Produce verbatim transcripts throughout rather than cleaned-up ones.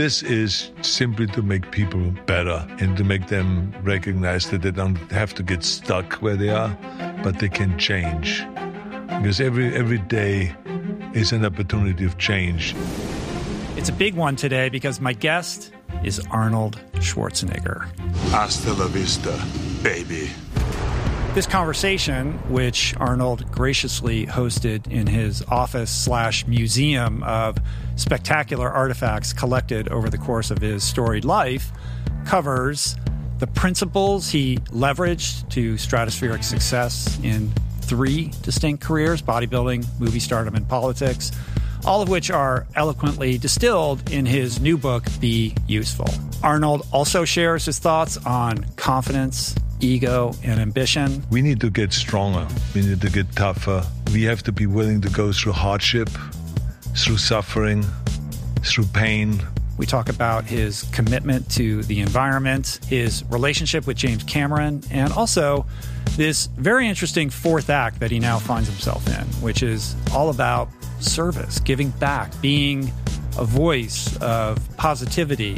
This is simply to make people better and to make them recognize that they don't have to get stuck where they are, but they can change. Because every every day is an opportunity of change. It's a big one today because my guest is Arnold Schwarzenegger. Hasta la vista, baby. This conversation, which Arnold graciously hosted in his office slash museum of spectacular artifacts collected over the course of his storied life, covers the principles he leveraged to stratospheric success in three distinct careers: bodybuilding, movie stardom, and politics, all of which are eloquently distilled in his new book, Be Useful. Arnold also shares his thoughts on confidence, ego, and ambition. We need to get stronger. We need to get tougher. We have to be willing to go through hardship, through suffering, through pain. We talk about his commitment to the environment, his relationship with James Cameron, and also this very interesting fourth act that he now finds himself in, which is all about service, giving back, being a voice of positivity,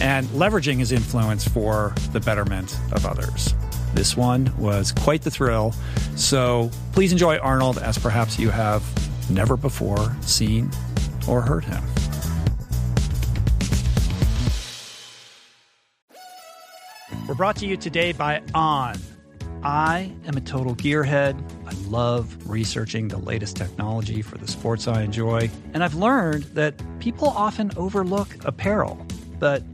and leveraging his influence for the betterment of others. This one was quite the thrill, so please enjoy Arnold as perhaps you have never before seen or heard him. We're brought to you today by On. I am a total gearhead. I love researching the latest technology for the sports I enjoy, and I've learned that people often overlook apparel. But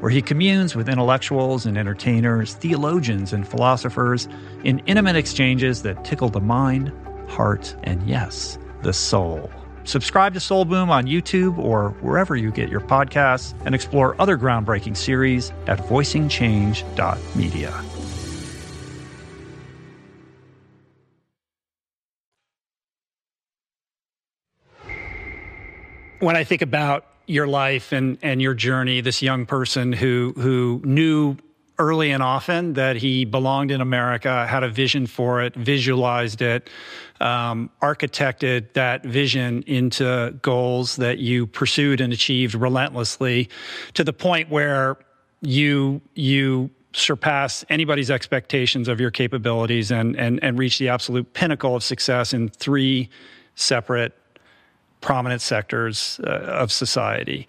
where he communes with intellectuals and entertainers, theologians and philosophers in intimate exchanges that tickle the mind, heart, and yes, the soul. Subscribe to Soul Boom on YouTube or wherever you get your podcasts and explore other groundbreaking series at voicing change dot media. When I think about your life and, and your journey, this young person who who knew early and often that he belonged in America, had a vision for it, visualized it, um, architected that vision into goals that you pursued and achieved relentlessly to the point where you you surpass anybody's expectations of your capabilities and and and reach the absolute pinnacle of success in three separate prominent sectors uh, of society.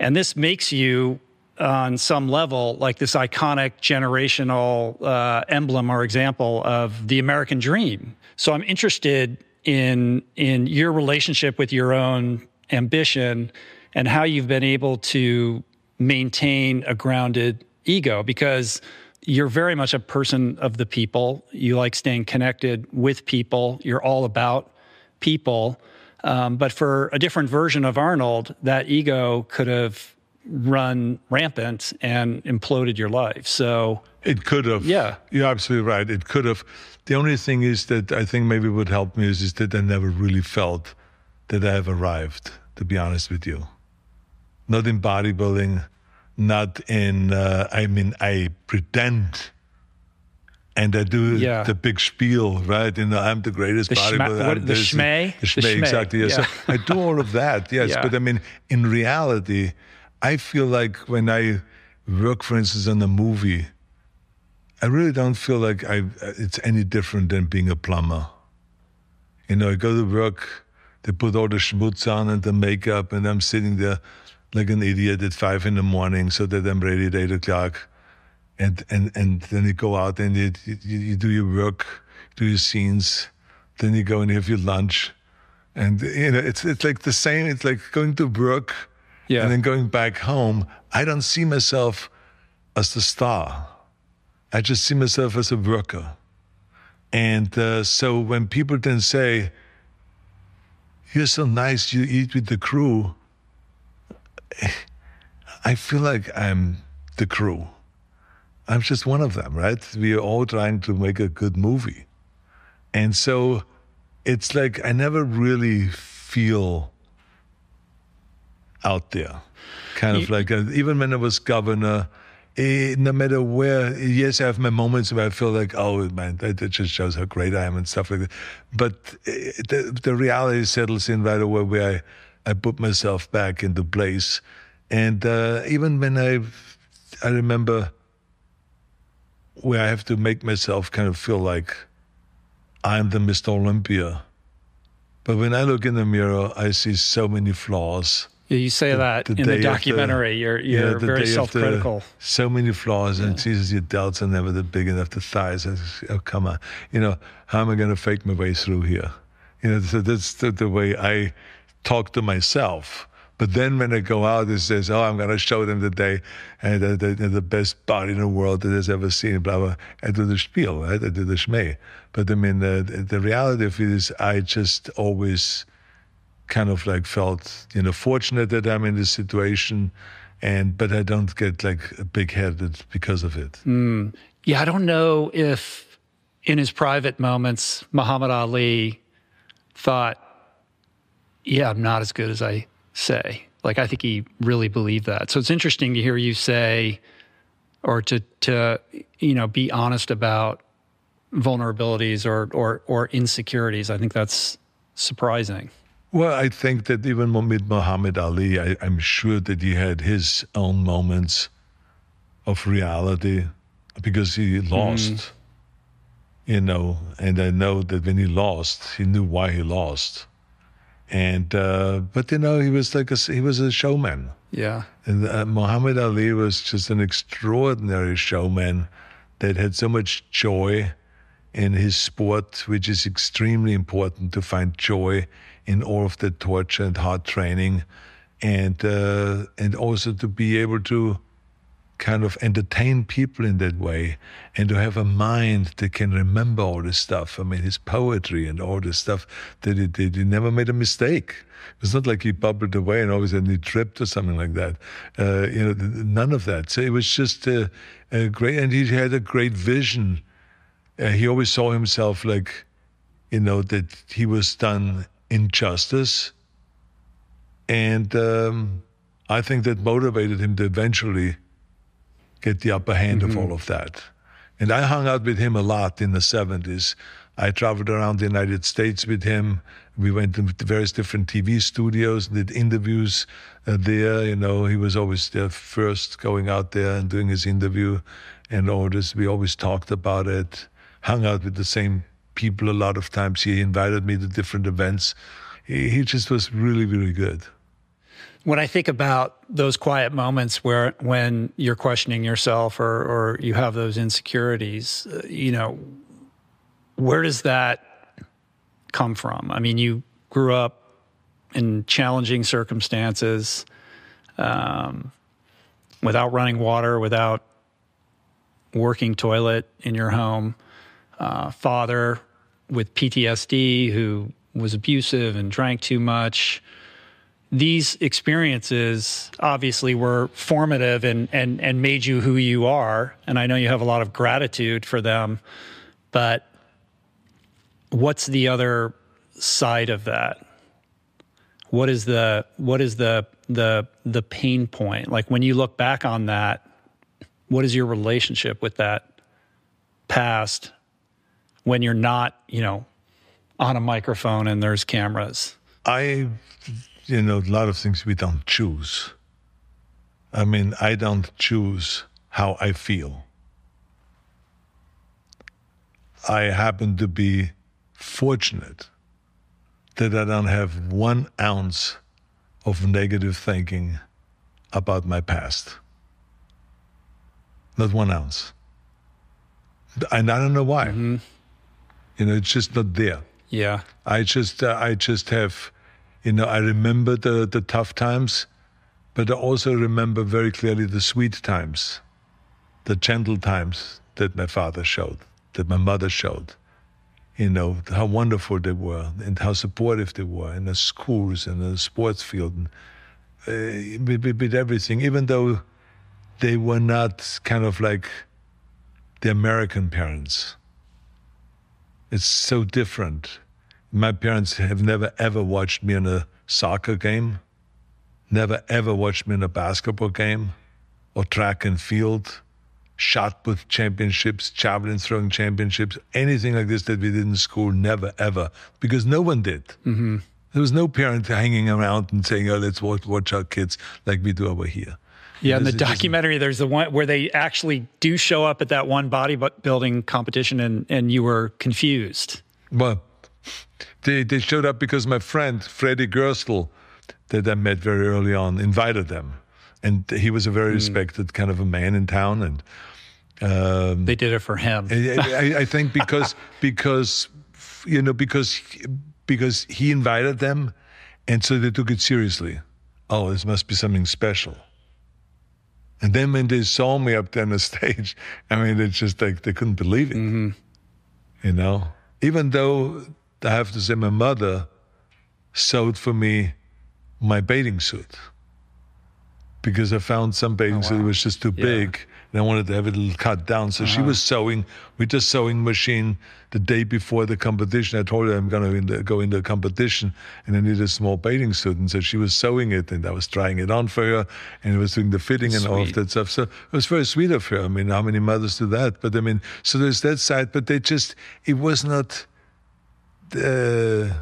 And this makes you, on some level, like this iconic generational uh, emblem or example of the American dream. So I'm interested in in your relationship with your own ambition and how you've been able to maintain a grounded ego, because you're very much a person of the people. You like staying connected with people. You're all about people. Um, but for a different version of Arnold, that ego could have run rampant and imploded your life. So it could have. Yeah. You're absolutely right. It could have. The only thing is that I think maybe would help me is, is that I never really felt that I have arrived, to be honest with you. Not in bodybuilding, not in, uh, I mean, I pretend and I do yeah. the big spiel, right? You know, I'm the greatest bodybuilder. The schmay? The schmay, exactly. Yeah. Yeah. So I do all of that, yes. Yeah. But I mean, in reality, I feel like when I work, for instance, on a movie, I really don't feel like I, it's any different than being a plumber. You know, I go to work, they put all the schmutz on and the makeup, and I'm sitting there like an idiot at five in the morning so that I'm ready at eight o'clock. And, and, and then you go out and you, you, you do your work, do your scenes, then you go and have your lunch. And, you know, it's, it's like the same, it's like going to work. Yeah. And then going back home, I don't see myself as the star. I just see myself as a worker. And uh, so when people then say, you're so nice, you eat with the crew, I feel like I'm the crew. I'm just one of them, right? We are all trying to make a good movie. And so it's like I never really feel out there, kind of you, like, uh, even when I was governor, eh, no matter where, yes, I have my moments where I feel like, oh, man, that, that just shows how great I am and stuff like that. But eh, the, the reality settles in right away where I, I put myself back into place. And uh, even when I, I remember where I have to make myself kind of feel like I'm the Mister Olympia. But when I look in the mirror, I see so many flaws. You say the, that the in the documentary, the, you're, you're yeah, the very self-critical. The, so many flaws, yeah. And Jesus, your delts are never that big enough, the thighs, are, oh, come on. You know, how am I going to fake my way through here? You know, so that's the, the way I talk to myself. But then when I go out, it says, oh, I'm going to show them today and uh, the, the best body in the world that has ever seen, blah, blah. I do the spiel, right? I do the schmay. But I mean, uh, the reality of it is I just always kind of like felt, you know, fortunate that I'm in this situation, and but I don't get like big-headed because of it. Mm. Yeah, I don't know if in his private moments, Muhammad Ali thought, yeah, I'm not as good as I say. Like, I think he really believed that. So it's interesting to hear you say, or to, to you know, be honest about vulnerabilities or, or, or insecurities. I think that's surprising. Well, I think that even with Muhammad Ali, I, I'm sure that he had his own moments of reality because he lost, mm. you know. And I know that when he lost, he knew why he lost. And uh, but you know, he was like a, he was a showman. Yeah. And uh, Muhammad Ali was just an extraordinary showman that had so much joy in his sport, which is extremely important to find joy in all of the torture and hard training, and uh, and also to be able to kind of entertain people in that way, and to have a mind that can remember all this stuff. I mean, his poetry and all this stuff, that he did, he never made a mistake. It's not like he bubbled away and all of a sudden he tripped or something like that. Uh, you know, none of that. So it was just a, a great, and he had a great vision. Uh, he always saw himself like, you know, that he was done injustice. And um, I think that motivated him to eventually get the upper hand mm-hmm. of all of that. And I hung out with him a lot in the seventies. I traveled around the United States with him. We went to various different T V studios, did interviews uh, there. You know, he was always there first, going out there and doing his interview and all this. We always talked about it, hung out with the same people a lot of times. He invited me to different events. He, he just was really, really good. When I think about those quiet moments where when you're questioning yourself or, or you have those insecurities, you know, where does that come from? I mean, you grew up in challenging circumstances, um, without running water, without working toilet in your home, uh, father with P T S D who was abusive and drank too much. These experiences obviously were formative and, and, and made you who you are. And I know you have a lot of gratitude for them, but what's the other side of that? What is the, what is the, the, the pain point? Like when you look back on that, what is your relationship with that past when you're not, you know, on a microphone and there's cameras? I... You know, a lot of things we don't choose. I mean, I don't choose how I feel. I happen to be fortunate that I don't have one ounce of negative thinking about my past. Not one ounce. And I don't know why. Mm-hmm. You know, it's just not there. Yeah. I just, uh, I just have... You know, I remember the, the tough times, but I also remember very clearly the sweet times, the gentle times that my father showed, that my mother showed, you know, how wonderful they were and how supportive they were in the schools and the sports field, and, uh, with, with everything, even though they were not kind of like the American parents. It's so different. My parents have never, ever watched me in a soccer game, never, ever watched me in a basketball game or track and field, shot put championships, javelin throwing championships, anything like this that we did in school, never, ever, because no one did. Mm-hmm. There was no parent hanging around and saying, oh, let's watch, watch our kids like we do over here. Yeah, in the documentary, there's the one where they actually do show up at that one bodybuilding competition and, and you were confused. Well, They they showed up because my friend, Freddy Gerstl, that I met very early on, invited them. And he was a very mm. respected kind of a man in town. And um, they did it for him. I, I, I think because, because you know, because, because he invited them, and so they took it seriously. Oh, this must be something special. And then when they saw me up there on the stage, I mean, it's just like they couldn't believe it, mm-hmm. you know? Even though... I have to say, my mother sewed for me my bathing suit because I found some bathing oh, wow. suit was just too yeah. big and I wanted to have it a little cut down. So uh-huh. she was sewing with the sewing machine the day before the competition. I told her I'm going to go into a competition and I needed a small bathing suit. And so she was sewing it and I was trying it on for her and I was doing the fitting sweet. And all of that stuff. So it was very sweet of her. I mean, how many mothers do that? But I mean, so there's that side, but they just, it was not... The,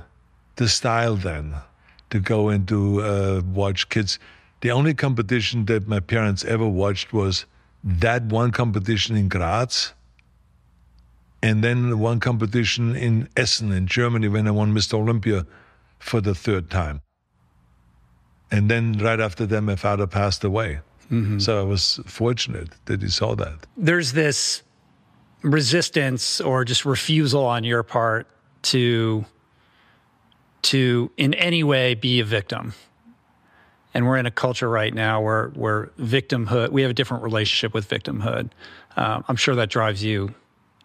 the style then to go and to uh, watch kids. The only competition that my parents ever watched was that one competition in Graz and then one competition in Essen in Germany when I won Mister Olympia for the third time. And then right after that, my father passed away. Mm-hmm. So I was fortunate that he saw that. There's this resistance or just refusal on your part to, to in any way be a victim. And we're in a culture right now where, where victimhood, we have a different relationship with victimhood. Uh, I'm sure that drives you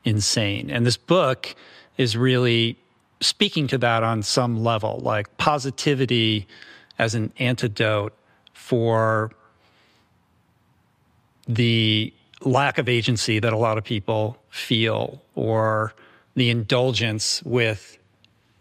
insane. And this book is really speaking to that on some level, like positivity as an antidote for the lack of agency that a lot of people feel, or the indulgence with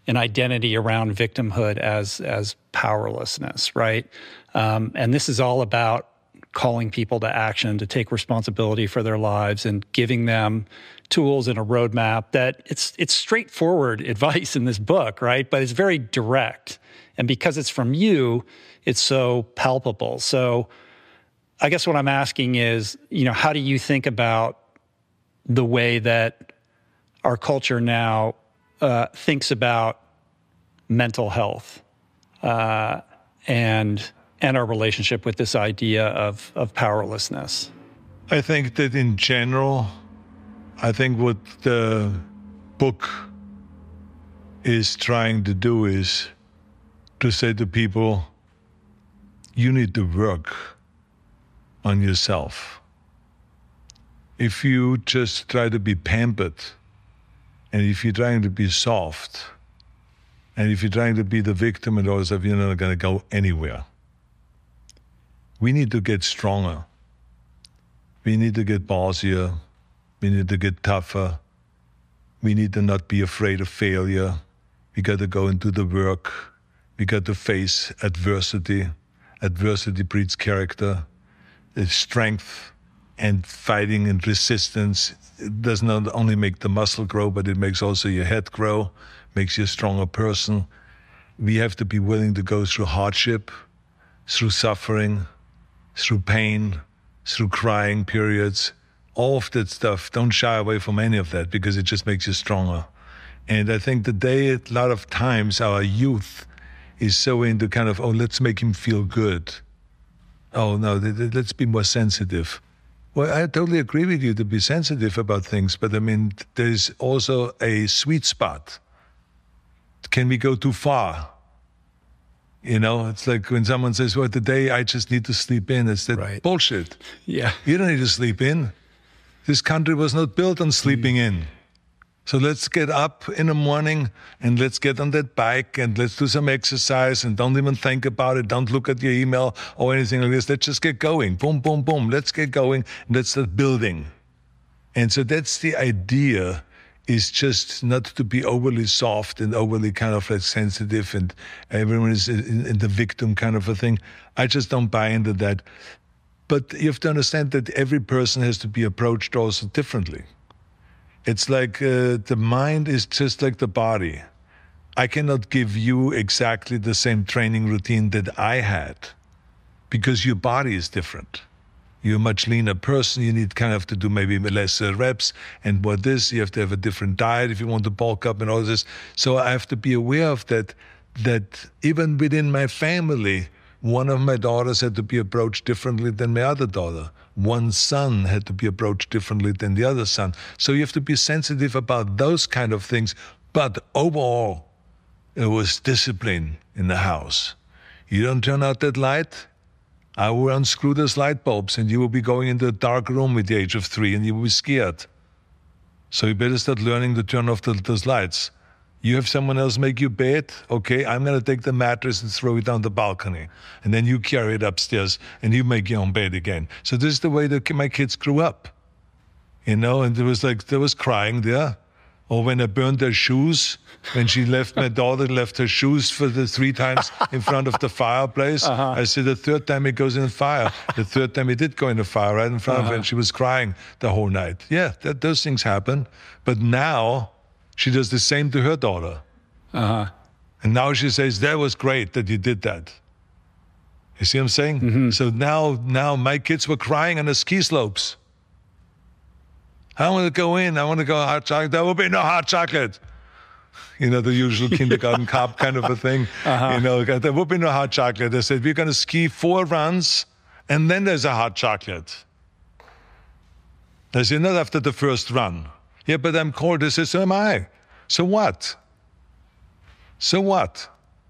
an identity around victimhood as as powerlessness, right? Um, and this is all about calling people to action, to take responsibility for their lives, and giving them tools and a roadmap. That it's it's straightforward advice in this book, right? But it's very direct, and because it's from you, it's so palpable. So I guess what I'm asking is, you know, how do you think about the way that our culture now uh, thinks about mental health uh, and and our relationship with this idea of, of powerlessness? I think that in general, I think what the book is trying to do is to say to people, you need to work on yourself. If you just try to be pampered, and if you're trying to be soft, and if you're trying to be the victim and all this stuff, you're not gonna go anywhere. We need to get stronger. We need to get ballsier. We need to get tougher. We need to not be afraid of failure. We gotta go and do the work. We gotta face adversity. Adversity breeds character. Strength and fighting and resistance, it does not only make the muscle grow, but it makes also your head grow, makes you a stronger person. We have to be willing to go through hardship, through suffering, through pain, through crying periods, all of that stuff. Don't shy away from any of that, because it just makes you stronger. And I think today, a lot of times, our youth is so into kind of, oh, let's make him feel good. Oh, no, let's be more sensitive. Well, I totally agree with you to be sensitive about things, but I mean, there's also a sweet spot. Can we go too far? You know, it's like when someone says, well, today I just need to sleep in. It's that right. Bullshit. Yeah. You don't need to sleep in. This country was not built on sleeping mm. in. So let's get up in the morning and let's get on that bike and let's do some exercise and don't even think about it. Don't look at your email or anything like this. Let's just get going. Boom, boom, boom. Let's get going. And let's start building. And so that's the idea, is just not to be overly soft and overly kind of like sensitive and everyone is in, in the victim kind of a thing. I just don't buy into that. But you have to understand that every person has to be approached also differently. It's like uh, the mind is just like the body. I cannot give you exactly the same training routine that I had, because your body is different. You're a much leaner person. You need kind of to do maybe less uh, reps and more this. You have to have a different diet if you want to bulk up and all this. So I have to be aware of that, that even within my family, one of my daughters had to be approached differently than my other daughter. One son had to be approached differently than the other son. So you have to be sensitive about those kind of things. But overall, it was discipline in the house. You don't turn out that light, I will unscrew those light bulbs and you will be going into a dark room at the age of three and you will be scared. So you better start learning to turn off the, those lights. You have someone else make your bed, okay, I'm gonna take the mattress and throw it down the balcony. And then you carry it upstairs and you make your own bed again. So this is the way that my kids grew up, you know, and there was like, there was crying there. Or when I burned their shoes, when she left, my daughter left her shoes for the three times in front of the fireplace. Uh-huh. I said, the third time it goes in the fire. The third time it did go in the fire, right in front uh-huh. of her, and she was crying the whole night. Yeah, that, those things happen. But now, she does the same to her daughter. Uh-huh. And now she says, that was great that you did that. You see what I'm saying? Mm-hmm. So now, now my kids were crying on the ski slopes. I want to go in. I want to go hot chocolate. There will be no hot chocolate. you know, the usual kindergarten cop kind of a thing. Uh-huh. You know, there would be no hot chocolate. They said, we're going to ski four runs, and then there's a hot chocolate. They said, not after the first run. Yeah, but I'm cold. They said, so am I. So what? So what?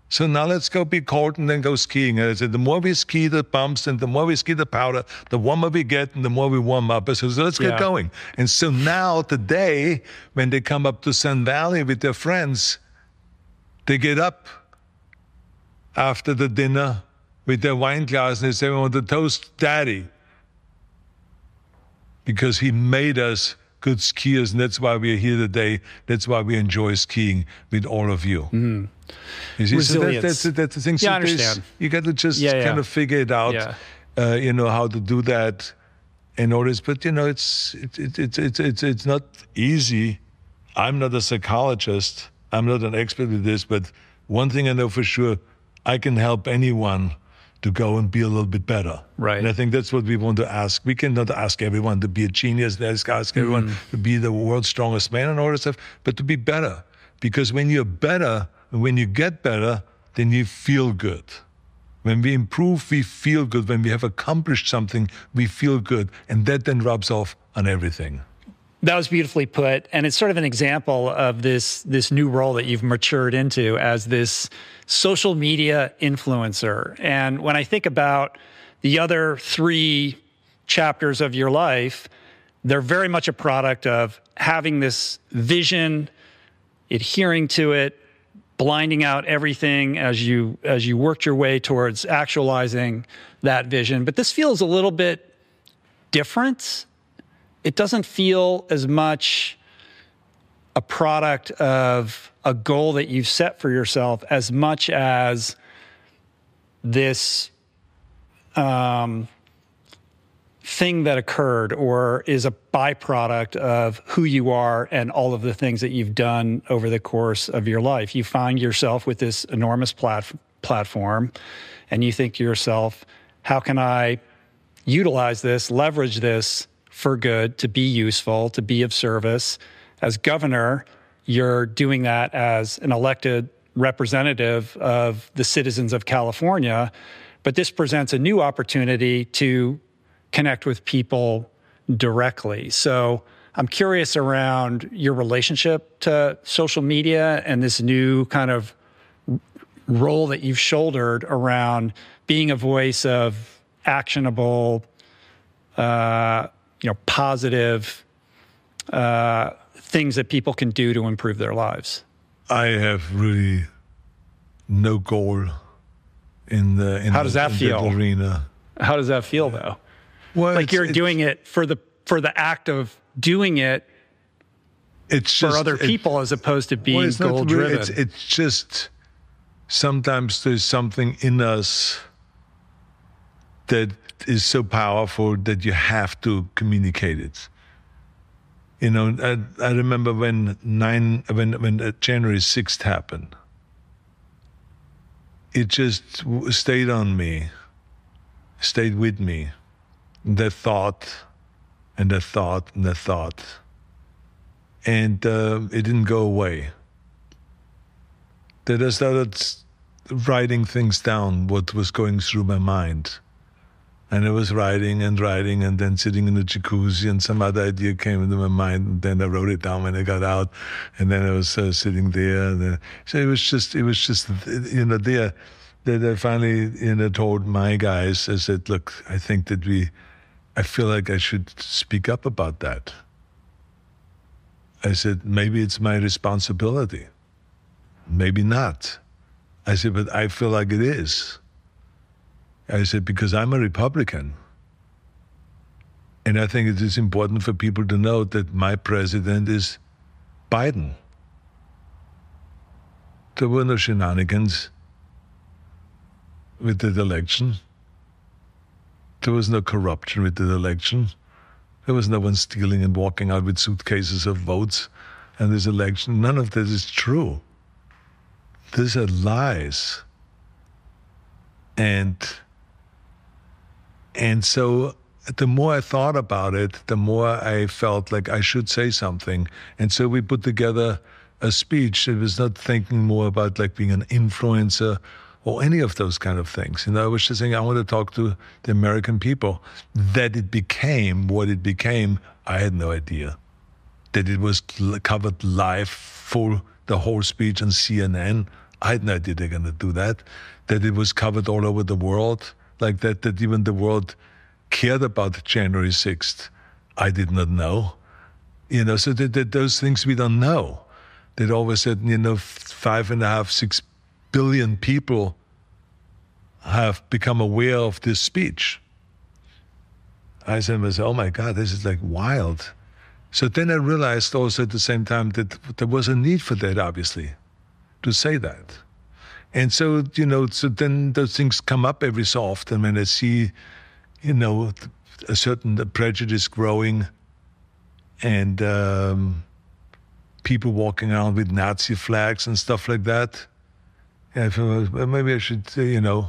So now let's go be cold and then go skiing. And I said, the more we ski the bumps and the more we ski the powder, the warmer we get and the more we warm up. I said, so let's get yeah. going. And so now today, when they come up to Sun Valley with their friends, they get up after the dinner with their wine glass and they say, we want to toast Daddy. Because he made us good skiers, and that's why we're here today. That's why we enjoy skiing with all of you. Mm-hmm. You see, so that, that's, that's the thing. So yeah, I understand. This, you got to just yeah, yeah. kind of figure it out, yeah. uh, you know, how to do that and all this. But, you know, it's it's it, it, it, it, it's not easy. I'm not a psychologist. I'm not an expert with this. But one thing I know for sure, I can help anyone to go and be a little bit better. Right. And I think that's what we want to ask. We cannot ask everyone to be a genius, ask everyone mm-hmm. to be the world's strongest man and all that stuff, but to be better. Because when you're better, when you get better, then you feel good. When we improve, we feel good. When we have accomplished something, we feel good. And that then rubs off on everything. That was beautifully put. And it's sort of an example of this, this new role that you've matured into as this social media influencer. And when I think about the other three chapters of your life, they're very much a product of having this vision, adhering to it, blinding out everything as you, as you worked your way towards actualizing that vision. But this feels a little bit different. It doesn't feel as much a product of a goal that you've set for yourself as much as this um, thing that occurred or is a byproduct of who you are and all of the things that you've done over the course of your life. You find yourself with this enormous plat- platform and you think to yourself, how can I utilize this, leverage this, for good, to be useful, to be of service. As governor, you're doing that as an elected representative of the citizens of California, but this presents a new opportunity to connect with people directly. So I'm curious around your relationship to social media and this new kind of role that you've shouldered around being a voice of actionable, uh, you know, positive uh, things that people can do to improve their lives? I have really no goal in the in How does that feel? Arena. How does that feel, though? Well, like you're doing it for the for the act of doing it it's for just, other people it, as opposed to being well, goal-driven. Really, it's, it's just sometimes there's something in us that is so powerful that you have to communicate it. You know, I, I remember when nine when when January sixth happened. It just stayed on me, stayed with me. And I thought, and I thought, and I thought, and uh, it didn't go away. Then I started writing things down, what was going through my mind. And I was writing and writing and then sitting in the jacuzzi and some other idea came into my mind. And then I wrote it down when I got out. And then I was uh, sitting there. And then, so it was just, it was just, you know, there that I finally, you know, told my guys, I said, look, I think that we, I feel like I should speak up about that. I said, maybe it's my responsibility. Maybe not. I said, but I feel like it is. I said, because I'm a Republican. And I think it is important for people to know that my president is Biden. There were no shenanigans with that election. There was no corruption with that election. There was no one stealing and walking out with suitcases of votes and this election. None of that is true. These are lies. And... And so the more I thought about it, the more I felt like I should say something. And so we put together a speech, she was not thinking more about like being an influencer or any of those kind of things. You know, I was just saying, I want to talk to the American people. That it became what it became, I had no idea. That it was covered live for the whole speech on C N N, I had no idea they're going to do that. That it was covered all over the world, like that, that even the world cared about January sixth, I did not know. You know, so that, that those things we don't know. That all of a sudden, you know, five and a half, six billion people have become aware of this speech. I said to myself, oh my God, this is like wild. So then I realized also at the same time that there was a need for that, obviously, to say that. And so, you know, so then those things come up every so often when I see, you know, a certain prejudice growing and um, people walking around with Nazi flags and stuff like that. And I thought, well, maybe I should, uh, you know,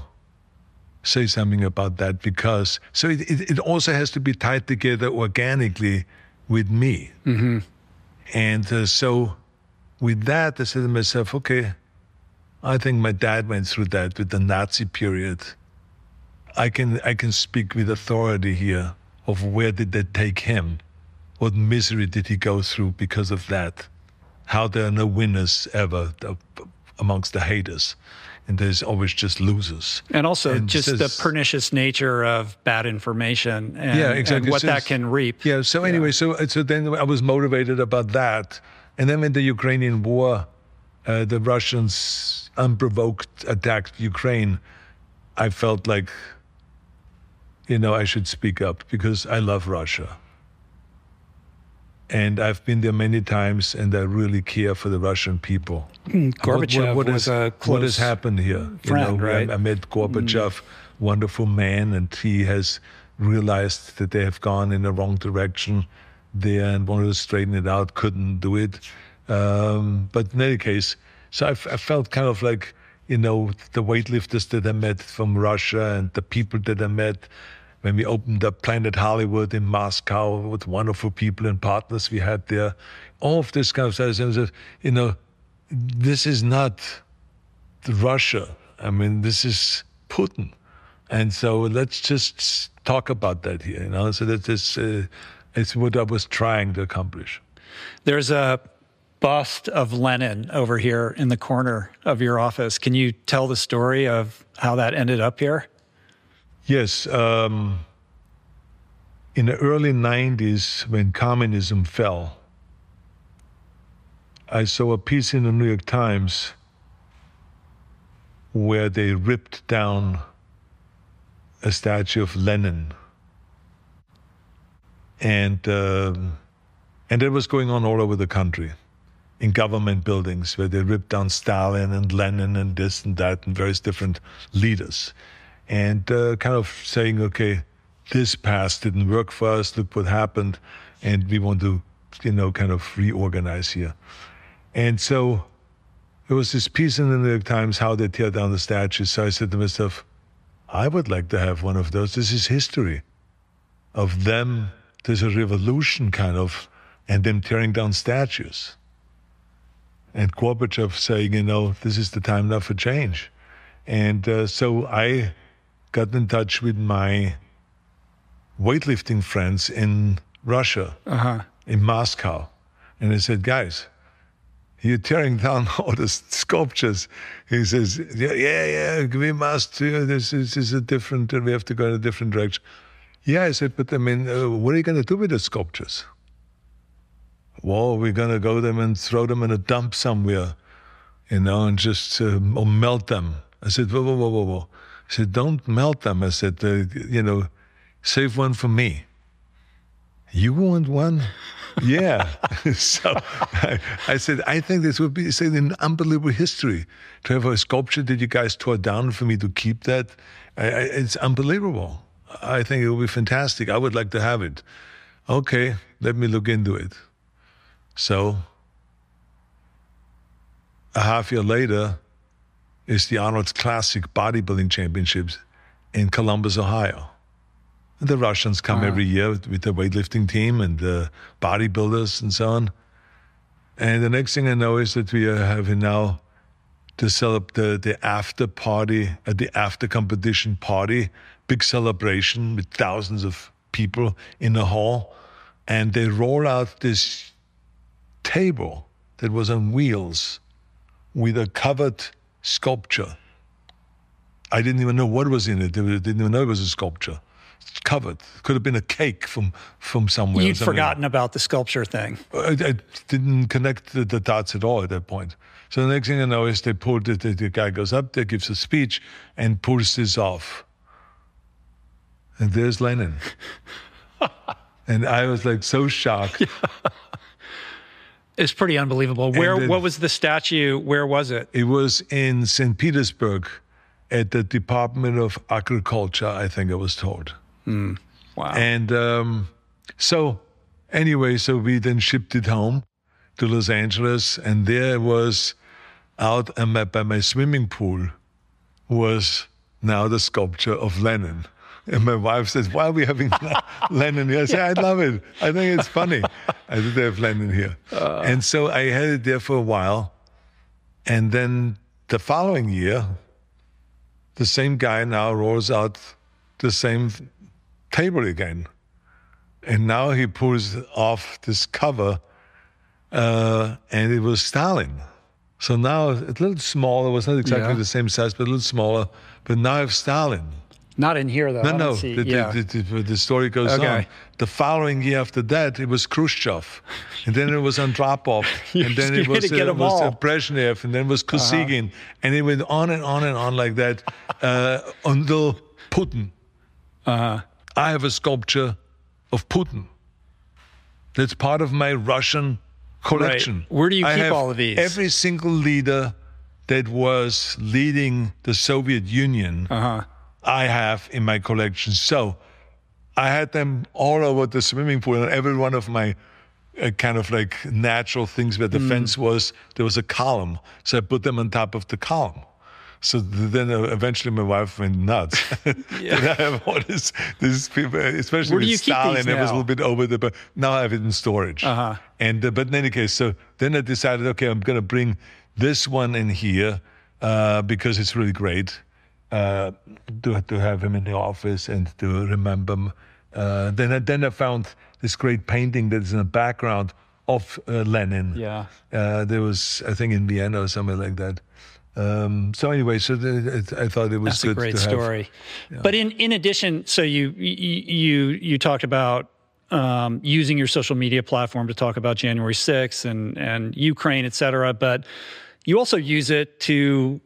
say something about that because, so it, it, it also has to be tied together organically with me. Mm-hmm. And uh, so with that, I said to myself, okay, I think my dad went through that with the Nazi period. I can I can speak with authority here of where did that take him? What misery did he go through because of that? How there are no winners ever amongst the haters. And there's always just losers. And also and just the pernicious nature of bad information and, yeah, exactly. and what so that can reap. Yeah, so anyway, yeah. so so then I was motivated about that. And then when the Ukrainian war, uh, the Russians unprovoked attacked Ukraine, I felt like, you know, I should speak up because I love Russia. And I've been there many times, and I really care for the Russian people. Gorbachev what, what, what was has, a close What has happened here? Friend, you know, right? I, I met Gorbachev, mm. wonderful man, and he has realized that they have gone in the wrong direction there and wanted to straighten it out, couldn't do it. Um, but in any case, so I, I felt kind of like, you know, the weightlifters that I met from Russia and the people that I met when we opened up Planet Hollywood in Moscow with wonderful people and partners we had there. All of this kind of stuff, you know, this is not Russia. I mean, this is Putin. And so let's just talk about that here, you know. So that is uh, it's what I was trying to accomplish. There's a bust of Lenin over here in the corner of your office. Can you tell the story of how that ended up here? Yes. Um, in the early nineties, when communism fell, I saw a piece in the New York Times where they ripped down a statue of Lenin. And, uh, and it was going on all over the country, in government buildings where they ripped down Stalin and Lenin and this and that and various different leaders. And uh, kind of saying, okay, this past didn't work for us, look what happened, and we want to, you know, kind of reorganize here. And so there was this piece in the New York Times, how they tear down the statues. So I said to myself, I would like to have one of those. This is history of them. There's a revolution kind of, and them tearing down statues. And Gorbachev saying, you know, this is the time now for change. And uh, so I got in touch with my weightlifting friends in Russia, uh-huh. in Moscow. And I said, guys, you're tearing down all the sculptures. He says, yeah, yeah, yeah, we must, you know, this, is, this is a different, we have to go in a different direction. Yeah, I said, but I mean, uh, what are you going to do with the sculptures? Well, we're going to go them and throw them in a dump somewhere, you know, and just uh, or melt them. I said, whoa, whoa, whoa, whoa, whoa. I said, don't melt them. I said, uh, you know, save one for me. You want one? Yeah. So I, I said, I think this would be an unbelievable history to have a sculpture that you guys tore down for me to keep that. I, I, it's unbelievable. I think it would be fantastic. I would like to have it. Okay, let me look into it. So a half year later, is the Arnold's Classic Bodybuilding Championships in Columbus, Ohio. And the Russians come wow. every year with, with the weightlifting team and the bodybuilders and so on. And the next thing I know is that we are having now to celebrate the, the after party, uh, the after competition party, big celebration with thousands of people in a hall. And they roll out this table that was on wheels with a covered sculpture. I didn't even know what was in it. I didn't even know it was a sculpture. It's covered. Could have been a cake from, from somewhere. You'd forgotten about the sculpture thing. I, I didn't connect the, the dots at all at that point. So the next thing I know is they pulled it. The, the guy goes up there, gives a speech, and pulls this off. And there's Lenin. And I was like so shocked. Yeah. It's pretty unbelievable. Where? Then, what was the statue? Where was it? It was in Saint Petersburg, at the Department of Agriculture, I think I was told. Mm. Wow. And um, so anyway, so we then shipped it home to Los Angeles, and there was out my, by my swimming pool was now the sculpture of Lenin. And my wife says, why are we having Lenin here? I say, yeah. I love it. I think it's funny. I did have Lenin here. Uh, and so I had it there for a while. And then the following year, the same guy now rolls out the same table again. And now he pulls off this cover, uh, and it was Stalin. So now a little smaller, it was not exactly yeah. the same size, but a little smaller. But now I have Stalin. Not in here, though. No, no. See, the, yeah. the, the, the story goes okay. on. The following year after that, it was Khrushchev. And then it was Andropov. And then it was, uh, was uh, Brezhnev. And then it was Kosygin. Uh-huh. And it went on and on and on like that uh, until Putin. Uh-huh. I have a sculpture of Putin. That's part of my Russian collection. Right. Where do you I keep all of these? Every single leader that was leading the Soviet Union. Uh-huh. I have in my collection. So I had them all over the swimming pool, and every one of my uh, kind of like natural things where the mm. fence was, there was a column. So I put them on top of the column. So then uh, eventually my wife went nuts. Yeah. And I have all this, this people, especially with Stalin, it was a little bit over the, but now I have it in storage. Uh-huh. And, uh, but in any case, so then I decided, okay, I'm going to bring this one in here uh, because it's really great. Uh, to, to have him in the office and to remember him. Uh, then, I, then I found this great painting that's in the background of uh, Lenin. Yeah. Uh, there was, I think, in Vienna or somewhere like that. Um, so anyway, so th- I thought it was that's good a great to story. Have, yeah. But in, in addition, so you you you talked about um, using your social media platform to talk about January sixth and, and Ukraine, et cetera, but you also use it to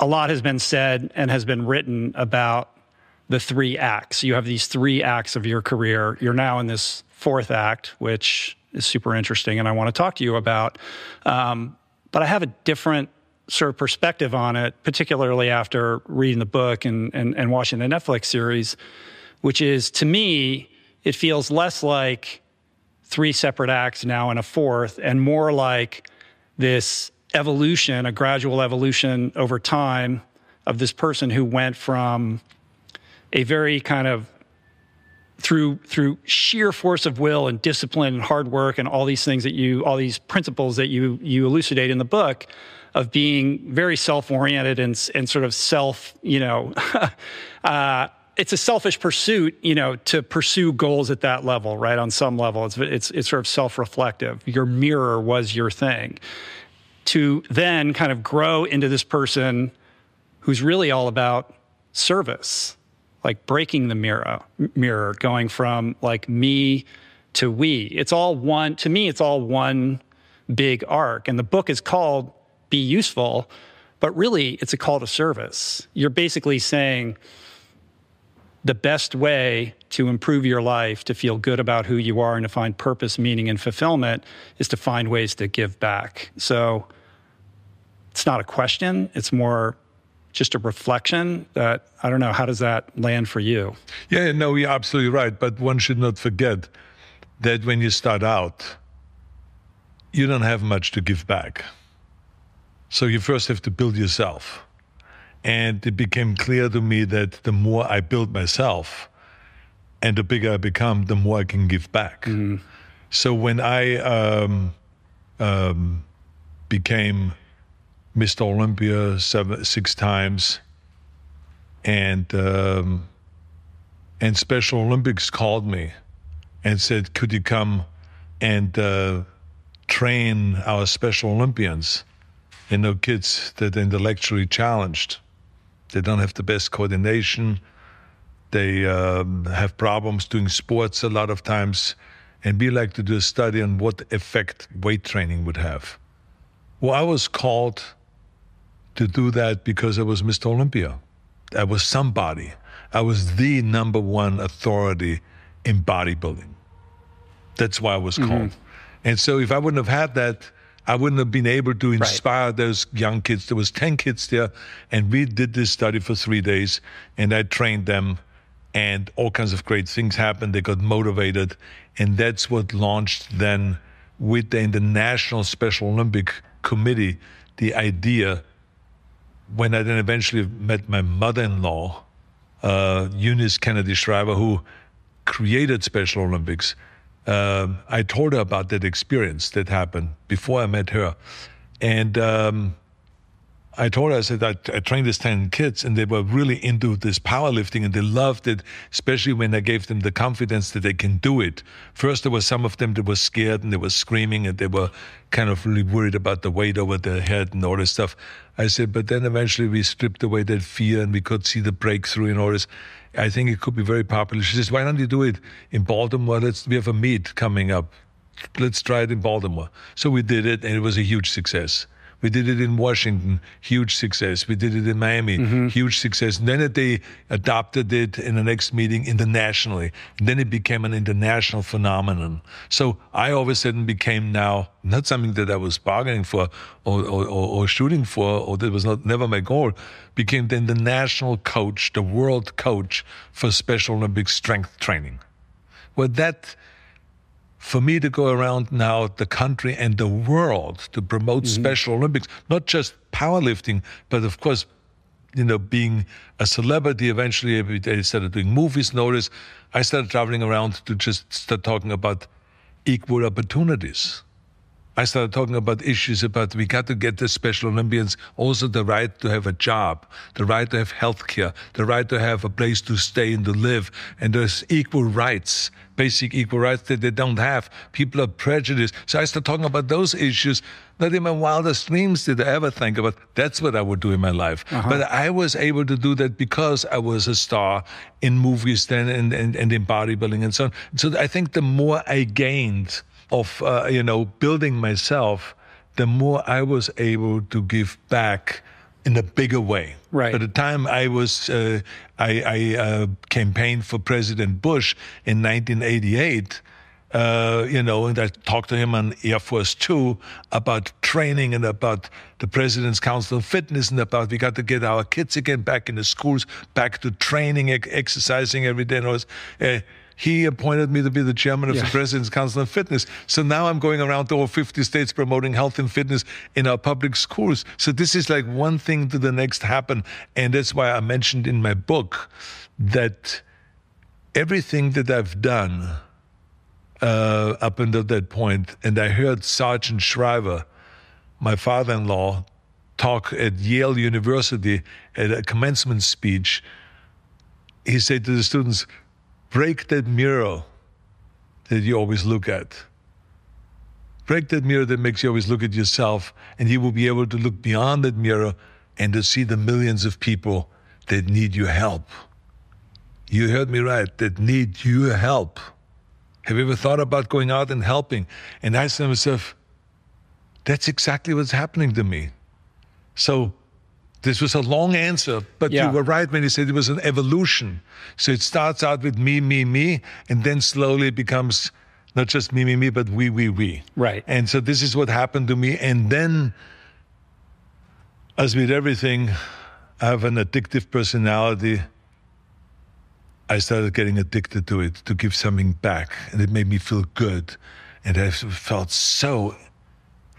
A lot has been said and has been written about the three acts. You have these three acts of your career. You're now in this fourth act, which is super interesting and I want to talk to you about. Um, but I have a different sort of perspective on it, particularly after reading the book and, and, and watching the Netflix series, which is, to me, it feels less like three separate acts now in a fourth and more like this evolution, a gradual evolution over time of this person who went from a very kind of through through sheer force of will and discipline and hard work and all these things that you, all these principles that you you elucidate in the book of being very self-oriented and and sort of self, you know, uh, it's a selfish pursuit, you know, to pursue goals at that level, right? On some level, it's it's it's sort of self-reflective. Your mirror was your thing. To then kind of grow into this person who's really all about service, like breaking the mirror, mirror, going from like me to we. It's all one, to me, it's all one big arc. And the book is called Be Useful, but really it's a call to service. You're basically saying the best way to improve your life, to feel good about who you are and to find purpose, meaning, and fulfillment is to find ways to give back. So it's not a question, it's more just a reflection that, I don't know, how does that land for you? Yeah, no, you're absolutely right. But one should not forget that when you start out, you don't have much to give back. So you first have to build yourself. And it became clear to me that the more I build myself and the bigger I become, the more I can give back. Mm-hmm. So when I um, um, became Mister Olympia seven, six times, and um, and Special Olympics called me and said, could you come and uh, train our Special Olympians? You know, kids that are intellectually challenged. They don't have the best coordination. They um, have problems doing sports a lot of times. And we like to do a study on what effect weight training would have. Well, I was called to do that because I was Mister Olympia. I was somebody. I was the number one authority in bodybuilding. That's why I was mm-hmm. called. And so if I wouldn't have had that, I wouldn't have been able to inspire right. those young kids. There was ten kids there, and we did this study for three days, and I trained them, and all kinds of great things happened. They got motivated, and that's what launched then with the International Special Olympic Committee, the idea. When I then eventually met my mother-in-law, uh, Eunice Kennedy Shriver, who created Special Olympics, uh, I told her about that experience that happened before I met her. And um, I told her, I said, I, I trained these ten kids and they were really into this powerlifting and they loved it, especially when I gave them the confidence that they can do it. First, there were some of them that were scared and they were screaming and they were kind of really worried about the weight over their head and all this stuff. I said, but then eventually we stripped away that fear and we could see the breakthrough and all this. I think it could be very popular. She says, why don't you do it in Baltimore? Let's, we have a meet coming up. Let's try it in Baltimore. So we did it and it was a huge success. We did it in Washington, huge success. We did it in Miami, mm-hmm. huge success. And then they adopted it in the next meeting internationally. And then it became an international phenomenon. So I all of a sudden became now not something that I was bargaining for or, or, or shooting for, or that was not never my goal, became then the national coach, the world coach for Special Olympic strength training. Well, that... For me to go around now the country and the world to promote mm-hmm. Special Olympics, not just powerlifting, but of course, you know, being a celebrity. Eventually, I started doing movies. Notice, I started traveling around to just start talking about equal opportunities. I started talking about issues about we got to get the Special Olympians also the right to have a job, the right to have health care, the right to have a place to stay and to live. And there's equal rights, basic equal rights that they don't have. People are prejudiced. So I started talking about those issues. Not in my wildest dreams did I ever think about that's what I would do in my life. Uh-huh. But I was able to do that because I was a star in movies then and, and, and in bodybuilding and so on. So I think the more I gained of, uh, you know, building myself, the more I was able to give back in a bigger way. Right. By the time I was, uh, I, I uh, campaigned for President Bush in nineteen eighty-eight, uh, you know, and I talked to him on Air Force Two about training and about the President's Council of Fitness and about we got to get our kids again back in the schools, back to training, exercising every day. And all this. He appointed me to be the chairman of yeah. the President's Council of Fitness. So now I'm going around to all fifty states promoting health and fitness in our public schools. So this is like one thing to the next happen. And that's why I mentioned in my book that everything that I've done uh, up until that point, and I heard Sergeant Shriver, my father-in-law, talk at Yale University at a commencement speech. He said to the students, break that mirror that you always look at. Break that mirror that makes you always look at yourself, and you will be able to look beyond that mirror and to see the millions of people that need your help. You heard me right, that need your help. Have you ever thought about going out and helping? And I said to myself, that's exactly what's happening to me. So this was a long answer, but yeah. You were right when you said it was an evolution. So it starts out with me, me, me, and then slowly it becomes not just me, me, me, but we, we, we. Right. And so this is what happened to me. And then, as with everything, I have an addictive personality. I started getting addicted to it, to give something back. And it made me feel good. And I felt so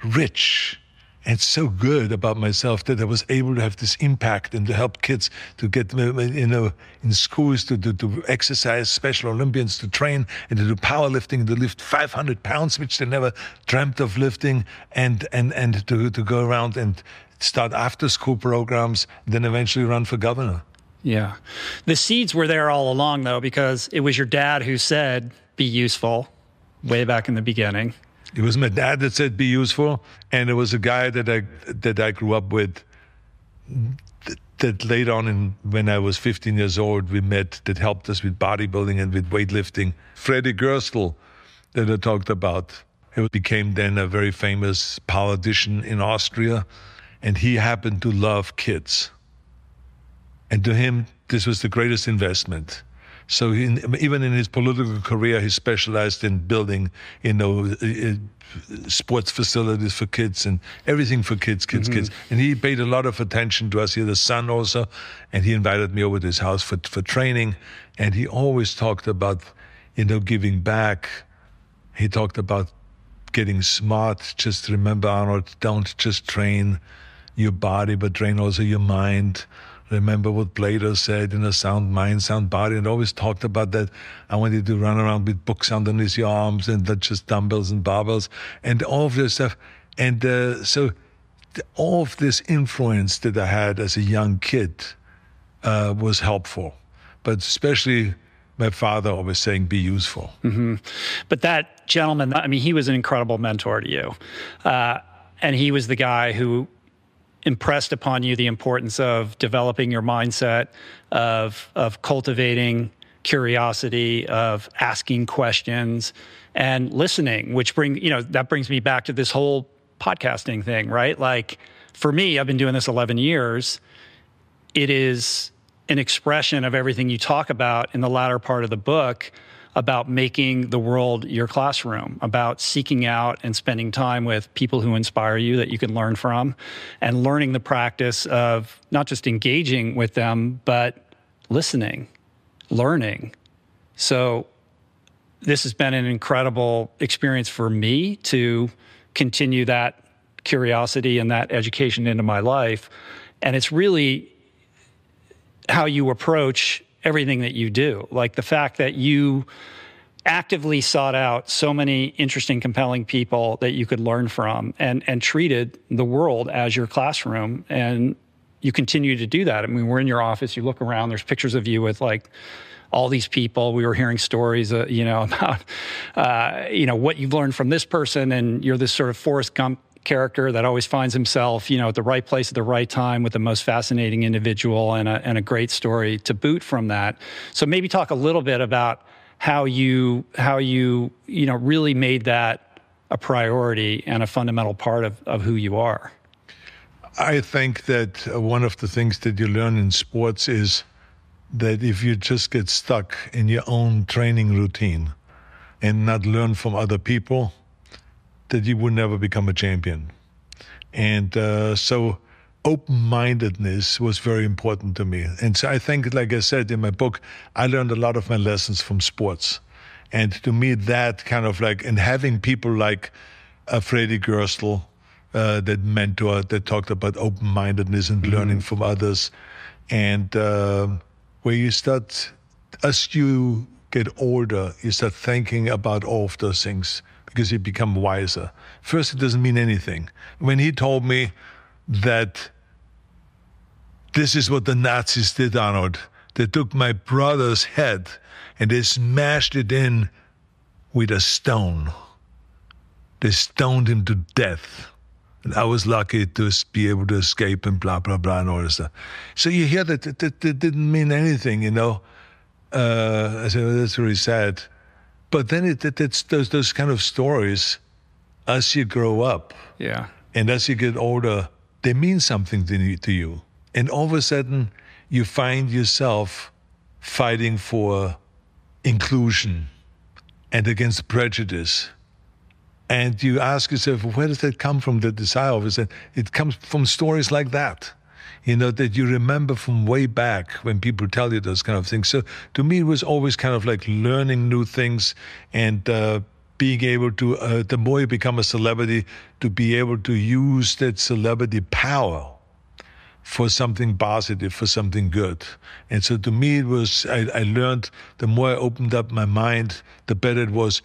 rich and so good about myself that I was able to have this impact and to help kids to get, you know, in schools to, to, to exercise, Special Olympians to train and to do powerlifting and to lift five hundred pounds, which they never dreamt of lifting, and, and, and to, to go around and start after school programs, then eventually run for governor. Yeah. The seeds were there all along though, because it was your dad who said, be useful way back in the beginning. It was my dad that said, be useful. And it was a guy that I that I grew up with that, that later on, in, when I was fifteen years old, we met, that helped us with bodybuilding and with weightlifting. Freddy Gerstl, that I talked about. He became then a very famous politician in Austria. And he happened to love kids. And to him, this was the greatest investment. So he, even in his political career, he specialized in building, you know, sports facilities for kids and everything for kids, kids, mm-hmm. kids. And he paid a lot of attention to us. He had a son also, and he invited me over to his house for, for training. And he always talked about, you know, giving back. He talked about getting smart. Just remember, Arnold, don't just train your body, but train also your mind. Remember what Plato said, in a sound mind, sound body, and always talked about that. I wanted to run around with books underneath your arms and not just dumbbells and barbells and all of this stuff. And uh, so the, all of this influence that I had as a young kid uh, was helpful, but especially my father always saying, be useful. Mm-hmm. But that gentleman, I mean, he was an incredible mentor to you. Uh, and he was the guy who impressed upon you the importance of developing your mindset, of of cultivating curiosity, of asking questions and listening, which bring, you know, that brings me back to this whole podcasting thing, right? Like for me, I've been doing this eleven years. It is an expression of everything you talk about in the latter part of the book about making the world your classroom, about seeking out and spending time with people who inspire you that you can learn from, and learning the practice of not just engaging with them, but listening, learning. So this has been an incredible experience for me to continue that curiosity and that education into my life. And it's really how you approach everything that you do. Like the fact that you actively sought out so many interesting, compelling people that you could learn from, and, and treated the world as your classroom. And you continue to do that. I mean, we're in your office, you look around, there's pictures of you with like all these people. We were hearing stories, uh, you know, about, uh, you know, what you've learned from this person. And you're this sort of Forrest Gump character that always finds himself, you know, at the right place at the right time with the most fascinating individual and a, and a great story to boot from that. So maybe talk a little bit about how you, how you, you know, really made that a priority and a fundamental part of, of who you are. I think that one of the things that you learn in sports is that if you just get stuck in your own training routine and not learn from other people, that you would never become a champion. And uh, so open-mindedness was very important to me. And so I think, like I said in my book, I learned a lot of my lessons from sports. And to me, that kind of like, and having people like uh, Freddy Gerstl, uh, that mentor, that talked about open-mindedness and mm-hmm. learning from others. And uh, where you start, as you get older, you start thinking about all of those things because you become wiser. First, it doesn't mean anything. When he told me that this is what the Nazis did, Arnold, they took my brother's head and they smashed it in with a stone. They stoned him to death. And I was lucky to be able to escape and blah, blah, blah, and all this stuff. So you hear that it, it, it didn't mean anything, you know. Uh, I said, well, that's really sad. But then it, it, it's those, those kind of stories, as you grow up, yeah, and as you get older, they mean something to, to you. And all of a sudden, you find yourself fighting for inclusion and against prejudice. And you ask yourself, where does that come from, the desire of it? It comes from stories like that, you know, that you remember from way back when people tell you those kind of things. So to me, it was always kind of like learning new things and uh, being able to, uh, the more you become a celebrity, to be able to use that celebrity power for something positive, for something good. And so to me, it was, I, I learned, the more I opened up my mind, the better it was.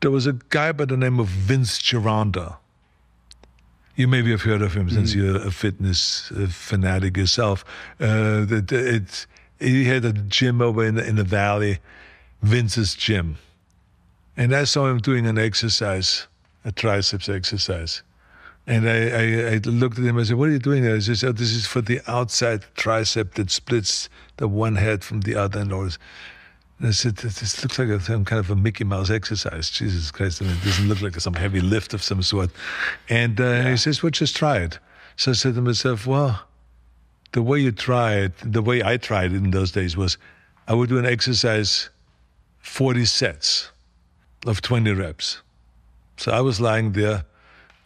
There was a guy by the name of Vince Gironda. You maybe have heard of him, since mm. you're a fitness fanatic yourself. Uh, it, it, he had a gym over in the, in the valley, Vince's gym. And I saw him doing an exercise, a triceps exercise. And I, I, I looked at him, I said, what are you doing there? He said, oh, this is for the outside tricep that splits the one head from the other and all this. And I said, this looks like a, some kind of a Mickey Mouse exercise. Jesus Christ, I mean, it doesn't look like some heavy lift of some sort. And uh, yeah. he says, well, just try it. So I said to myself, well, the way you try it, the way I tried it in those days was, I would do an exercise, forty sets of twenty reps. So I was lying there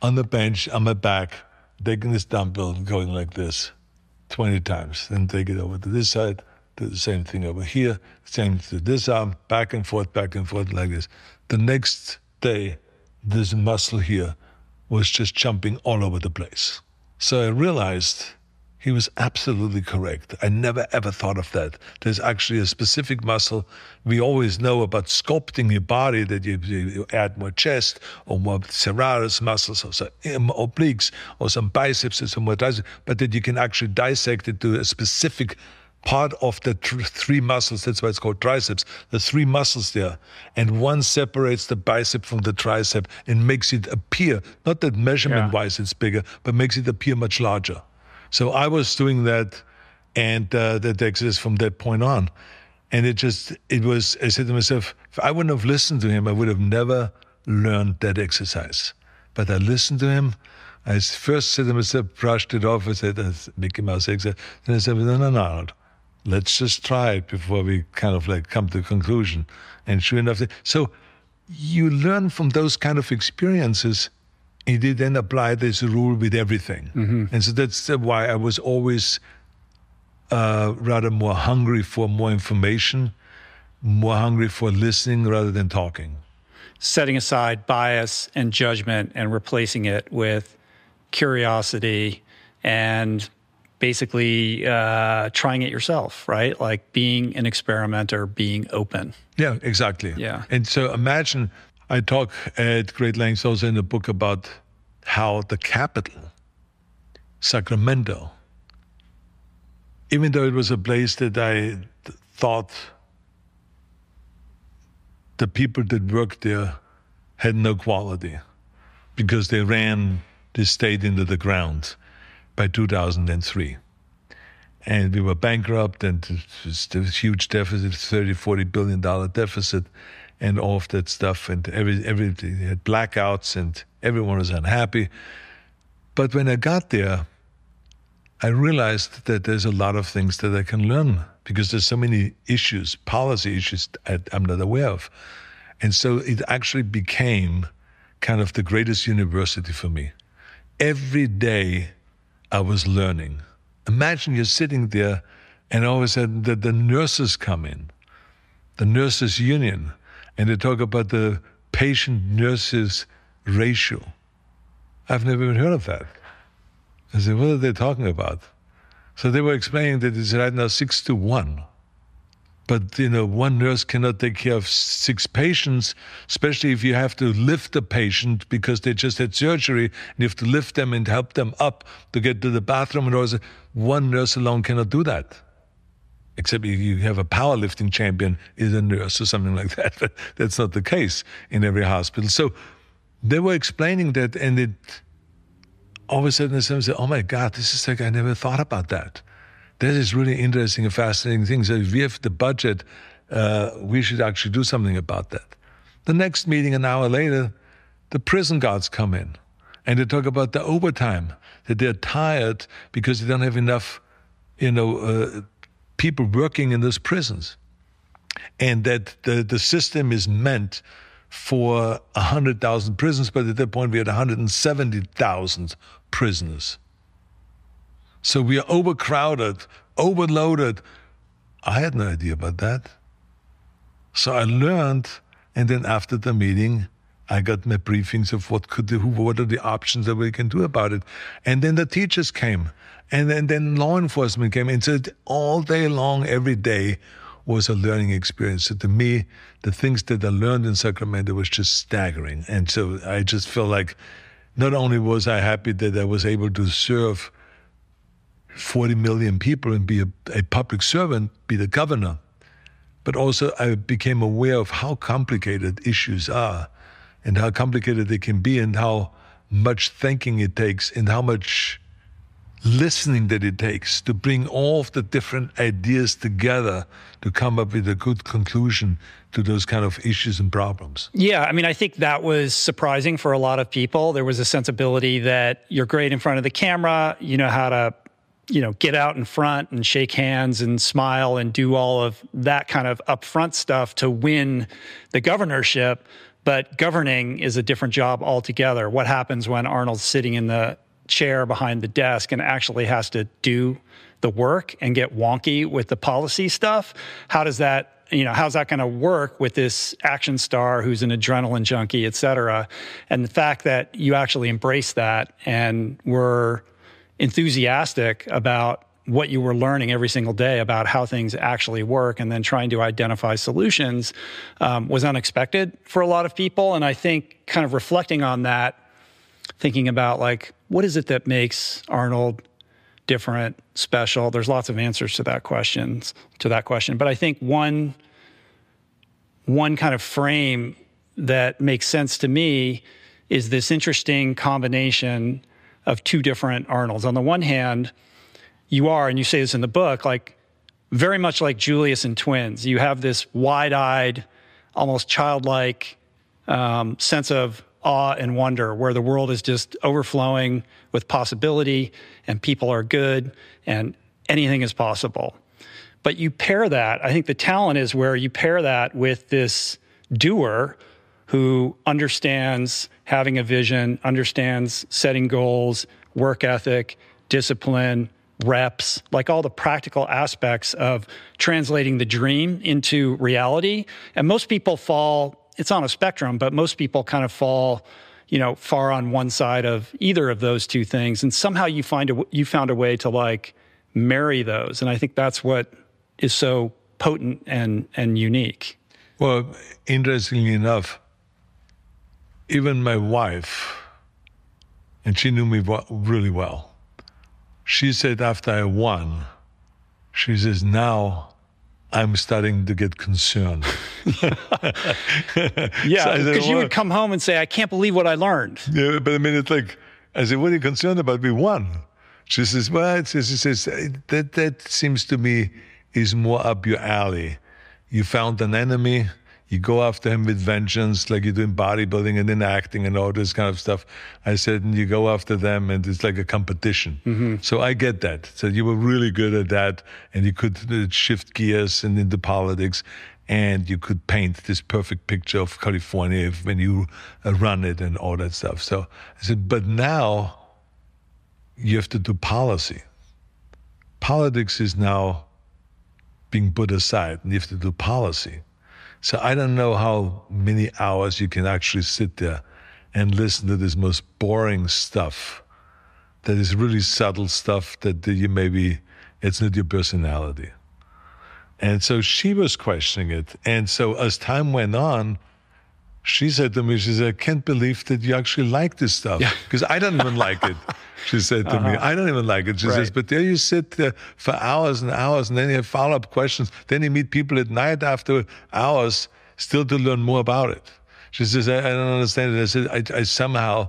on the bench, on my back, taking this dumbbell and going like this twenty times, and take it over to this side, do the same thing over here, same to this arm, back and forth, back and forth, like this. The next day, this muscle here was just jumping all over the place. So I realized he was absolutely correct. I never, ever thought of that. There's actually a specific muscle. We always know about sculpting your body, that you, you add more chest or more serratus muscles or some obliques or some biceps or some more triceps, but that you can actually dissect it to a specific part of the tr- three muscles. That's why it's called triceps. The three muscles there, and one separates the bicep from the tricep and makes it appear, not that measurement-wise yeah. it's bigger, but makes it appear much larger. So I was doing that, and uh, that exists from that point on. And it just, it was, I said to myself, if I wouldn't have listened to him, I would have never learned that exercise. But I listened to him. I first said to myself, brushed it off. I said, that's Mickey Mouse exercise. Then I said, no, no, no, no. Let's just try it before we kind of like come to a conclusion. And sure enough, so you learn from those kind of experiences, and you then apply this rule with everything. Mm-hmm. And so that's why I was always uh, rather more hungry for more information, more hungry for listening rather than talking. Setting aside bias and judgment and replacing it with curiosity and basically uh, trying it yourself, right? Like being an experimenter, being open. Yeah, exactly. Yeah. And so imagine, I talk at great length also in the book about how the capital, Sacramento, even though it was a place that I thought the people that worked there had no quality because they ran the state into the ground by two thousand three. And we were bankrupt, and it was a huge deficit, thirty, forty billion dollar deficit, and all of that stuff, and every, everything had blackouts, and everyone was unhappy. But when I got there, I realized that there's a lot of things that I can learn, because there's so many issues, policy issues I, I'm not aware of. And so it actually became kind of the greatest university for me. Every day, I was learning. Imagine you're sitting there, and all of a sudden the, the nurses come in, the nurses union, and they talk about the patient-nurses ratio. I've never even heard of that. I said, what are they talking about? So they were explaining that it's right now six to one. But, you know, one nurse cannot take care of six patients, especially if you have to lift a patient because they just had surgery and you have to lift them and help them up to get to the bathroom. And all this. One nurse alone cannot do that. Except if you have a powerlifting champion is a nurse or something like that. But that's not the case in every hospital. So they were explaining that, and it all of a sudden someone said, oh my God, this is like, I never thought about that. This is really interesting and fascinating thing. So if we have the budget, uh, we should actually do something about that. The next meeting, an hour later, the prison guards come in and they talk about the overtime, that they're tired because they don't have enough, you know, uh, people working in these prisons, and that the, the system is meant for one hundred thousand prisons, but at that point we had one hundred seventy thousand prisoners. So we are overcrowded, overloaded. I had no idea about that. So I learned, and then after the meeting, I got my briefings of what could the, who, what are the options that we can do about it. And then the teachers came, and then, then law enforcement came, and so all day long, every day was a learning experience. So to me, the things that I learned in Sacramento was just staggering. And so I just felt like not only was I happy that I was able to serve forty million people and be a, a public servant, be the governor, but also I became aware of how complicated issues are and how complicated they can be and how much thinking it takes and how much listening that it takes to bring all of the different ideas together to come up with a good conclusion to those kind of issues and problems. Yeah, I mean, I think that was surprising for a lot of people. There was a sensibility that you're great in front of the camera, you know how to, you know, get out in front and shake hands and smile and do all of that kind of upfront stuff to win the governorship, but governing is a different job altogether. What happens when Arnold's sitting in the chair behind the desk and actually has to do the work and get wonky with the policy stuff? How does that, you know, how's that going to work with this action star who's an adrenaline junkie, et cetera? And the fact that you actually embrace that and were enthusiastic about what you were learning every single day about how things actually work and then trying to identify solutions um, was unexpected for a lot of people. And I think kind of reflecting on that, thinking about like, what is it that makes Arnold different, special? There's lots of answers to that questions to that question. But I think one, one kind of frame that makes sense to me is this interesting combination of two different Arnolds. On the one hand, you are, and you say this in the book, like very much like Julius and Twins. You have this wide-eyed, almost childlike um, sense of awe and wonder, where the world is just overflowing with possibility and people are good and anything is possible. But you pair that, I think the talent is where you pair that with this doer who understands having a vision, understands setting goals, work ethic, discipline, reps, like all the practical aspects of translating the dream into reality. And most people fall, it's on a spectrum, but most people kind of fall, you know, far on one side of either of those two things. And somehow you find a, you found a way to like marry those. And I think that's what is so potent and, and unique. Well, interestingly enough, even my wife, and she knew me really well, she said after I won, she says, now I'm starting to get concerned. Yeah, because so you would come home and say, I can't believe what I learned. Yeah, but I mean, it's like, I said, what are you concerned about? We won. She says, well, she says, that, that seems to me is more up your alley. You found an enemy, you go after him with vengeance, like you're doing bodybuilding and then acting and all this kind of stuff. I said, and you go after them and it's like a competition. Mm-hmm. So I get that. So you were really good at that and you could shift gears and into politics and you could paint this perfect picture of California when you run it and all that stuff. So I said, but now you have to do policy. Politics is now being put aside and you have to do policy. So I don't know how many hours you can actually sit there and listen to this most boring stuff that is really subtle stuff that you maybe, it's not your personality. And so she was questioning it. And so as time went on, she said to me, she said, I can't believe that you actually like this stuff. Because yeah. I don't even like it, she said to uh-huh. me. I don't even like it. She right. says, but there you sit there for hours and hours, and then you have follow-up questions. Then you meet people at night after hours still to learn more about it. She says, I, I don't understand it. I said, I, I somehow,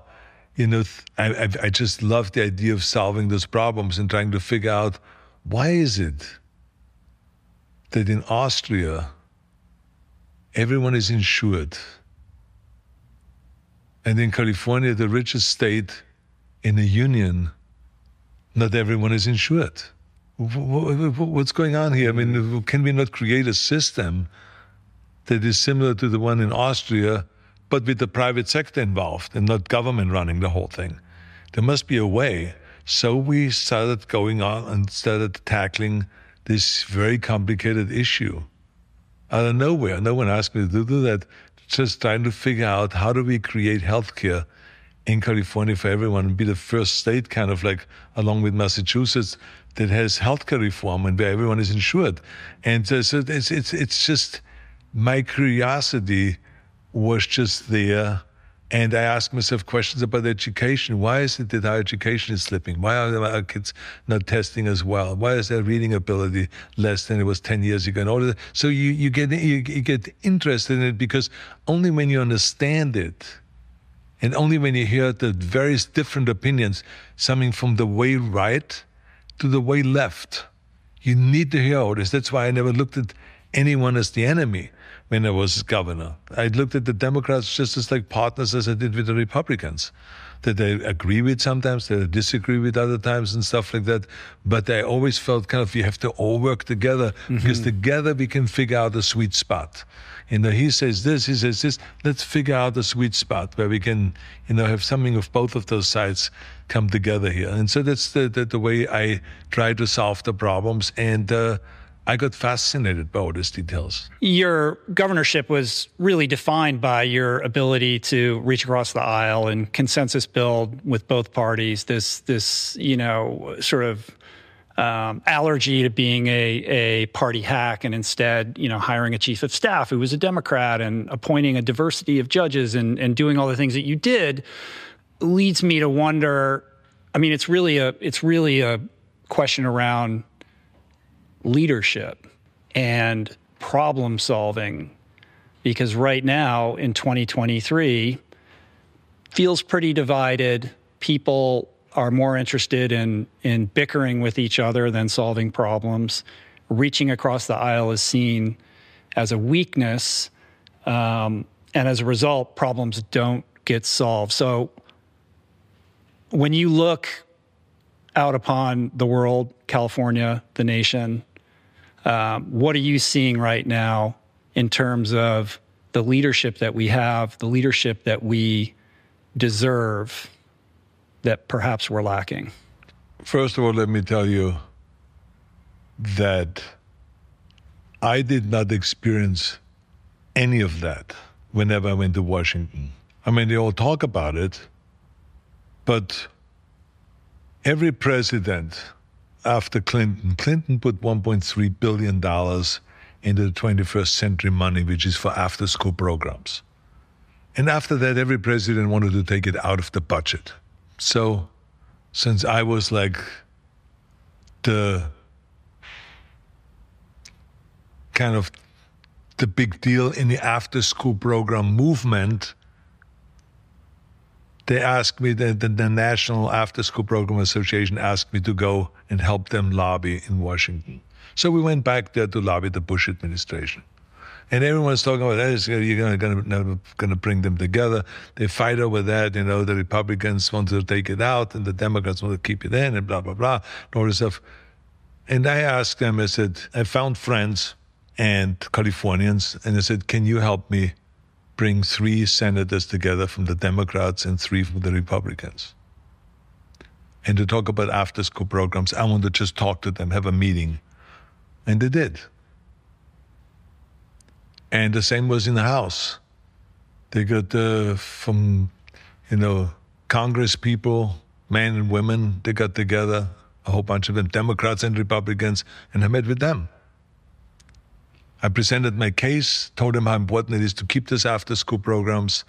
you know, I, I, I just love the idea of solving those problems and trying to figure out why is it that in Austria, everyone is insured. And in California, the richest state in the union, not everyone is insured. What's going on here? I mean, can we not create a system that is similar to the one in Austria, but with the private sector involved and not government running the whole thing? There must be a way. So we started going on and started tackling this very complicated issue out of nowhere. No one asked me to do that. Just trying to figure out how do we create healthcare in California for everyone and be the first state, kind of like along with Massachusetts, that has healthcare reform and where everyone is insured. And so it's it's it's just my curiosity was just there. And I asked myself questions about education. Why is it that our education is slipping? Why are our kids not testing as well? Why is their reading ability less than it was ten years ago? And all of that. So you, you get you get interested in it because only when you understand it and only when you hear the various different opinions, something from the way right to the way left, you need to hear all this. That's why I never looked at anyone as the enemy. When I was governor, I looked at the Democrats just as like partners as I did with the Republicans, that I agree with sometimes, that I disagree with other times and stuff like that. But I always felt kind of, you have to all work together mm-hmm. because together we can figure out a sweet spot. You know, he says this, he says this, let's figure out a sweet spot where we can, you know, have something of both of those sides come together here. And so that's the, the, the way I try to solve the problems. And, uh, I got fascinated by all these details. Your governorship was really defined by your ability to reach across the aisle and consensus build with both parties. This, this, you know, sort of um, allergy to being a a party hack, and instead, you know, hiring a chief of staff who was a Democrat and appointing a diversity of judges and and doing all the things that you did, leads me to wonder. I mean, it's really a it's really a question around leadership and problem solving, because right now in twenty twenty-three feels pretty divided. People are more interested in in bickering with each other than solving problems. Reaching across the aisle is seen as a weakness, um, and as a result, problems don't get solved. So when you look out upon the world, California, the nation, Um, what are you seeing right now in terms of the leadership that we have, the leadership that we deserve that perhaps we're lacking? First of all, let me tell you that I did not experience any of that whenever I went to Washington. I mean, they all talk about it, but every president after Clinton, Clinton put one point three billion dollars into the twenty-first century money, which is for after-school programs. And after that, every president wanted to take it out of the budget. So since I was like the kind of the big deal in the after-school program movement, they asked me, the, the, the National After School Program Association asked me to go and help them lobby in Washington. So we went back there to lobby the Bush administration. And everyone's talking about that, you're going to bring them together. They fight over that, you know, the Republicans want to take it out and the Democrats want to keep it in and blah, blah, blah, and all this stuff. And I asked them, I said, I found friends and Californians, and I said, can you help me bring three senators together from the Democrats and three from the Republicans? And to talk about after-school programs, I want to just talk to them, have a meeting. And they did. And the same was in the House. They got uh, from, you know, Congress people, men and women, they got together, a whole bunch of them, Democrats and Republicans, and I met with them. I presented my case, told him how important it is to keep these after-school programs,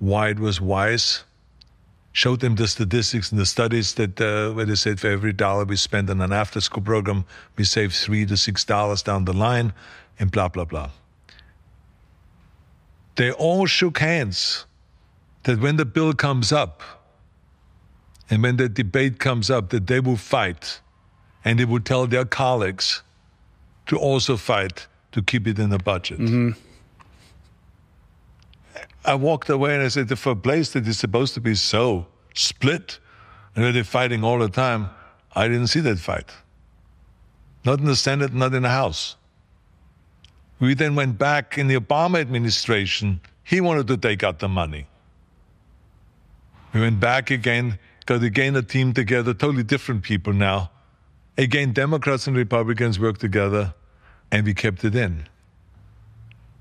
why it was wise, showed them the statistics and the studies that uh, where they said for every dollar we spend on an after-school program, we save three to six dollars down the line, and blah, blah, blah. They all shook hands that when the bill comes up and when the debate comes up, that they will fight and they will tell their colleagues to also fight to keep it in the budget. Mm-hmm. I walked away and I said, for a place that is supposed to be so split and where they're fighting all the time, I didn't see that fight. Not in the Senate, not in the House. We then went back in the Obama administration. He wanted to take out the money. We went back again, got again a team together, totally different people now. Again, Democrats and Republicans worked together, and we kept it in.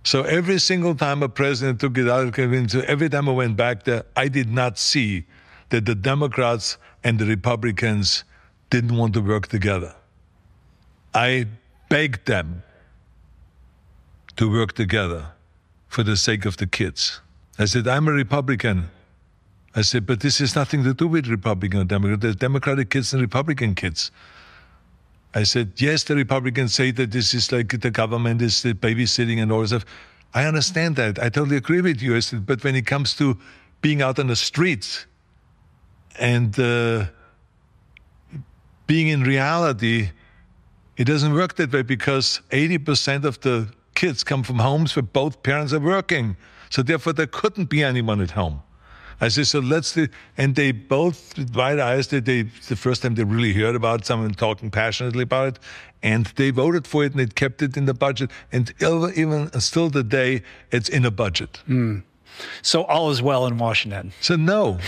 So every single time a president took it out, every time I went back there, I did not see that the Democrats and the Republicans didn't want to work together. I begged them to work together for the sake of the kids. I said, I'm a Republican. I said, but this has nothing to do with Republican or Democrat. There's Democratic kids and Republican kids. I said, yes, the Republicans say that this is like the government is babysitting and all this stuff. I understand that. I totally agree with you. I said, but when it comes to being out on the streets and uh, being in reality, it doesn't work that way because eighty percent of the kids come from homes where both parents are working. So therefore, there couldn't be anyone at home. I said, so let's do, and they both, with wide eyes, they, they, the first time they really heard about someone talking passionately about it, and they voted for it, and it kept it in the budget, and even still today, it's in the budget. Mm. So all is well in Washington. So no,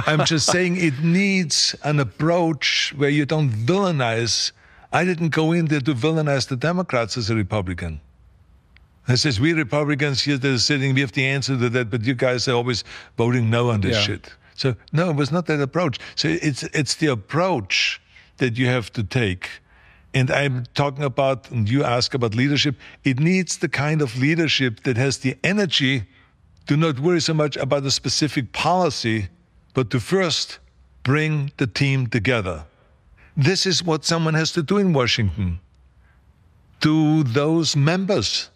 I'm just saying it needs an approach where you don't villainize. I didn't go in there to villainize the Democrats as a Republican. I says, we Republicans here that are sitting, we have the answer to that, but you guys are always voting no on this yeah. shit. So, no, it was not that approach. So it's it's the approach that you have to take. And I'm talking about, and you ask about leadership, it needs the kind of leadership that has the energy to not worry so much about a specific policy, but to first bring the team together. This is what someone has to do in Washington to those members.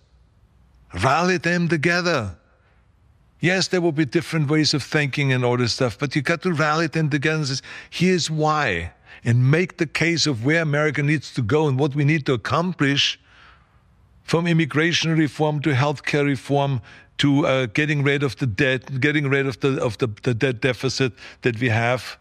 Rally them together. Yes, there will be different ways of thinking and all this stuff, but you got to rally them together and say, here's why, and make the case of where America needs to go and what we need to accomplish from immigration reform to healthcare reform to uh, getting rid of the debt, getting rid of the, of the, the debt deficit that we have,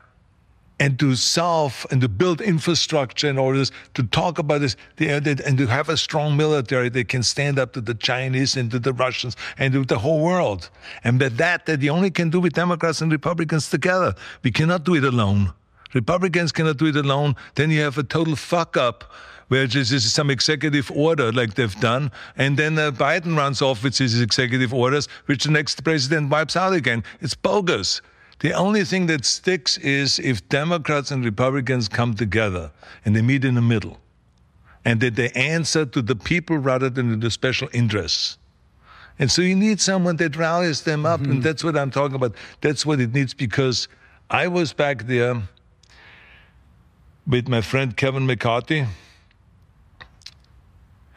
and to solve and to build infrastructure and all this, to talk about this, and to have a strong military that can stand up to the Chinese and to the Russians and to the whole world. And that that, that you only can do with Democrats and Republicans together. We cannot do it alone. Republicans cannot do it alone. Then you have a total fuck up where this is some executive order like they've done. And then uh, Biden runs off with his executive orders, which the next president wipes out again. It's bogus. The only thing that sticks is if Democrats and Republicans come together and they meet in the middle and that they answer to the people rather than to the special interests. And so you need someone that rallies them up, mm-hmm. and that's what I'm talking about. That's what it needs, because I was back there with my friend Kevin McCarthy.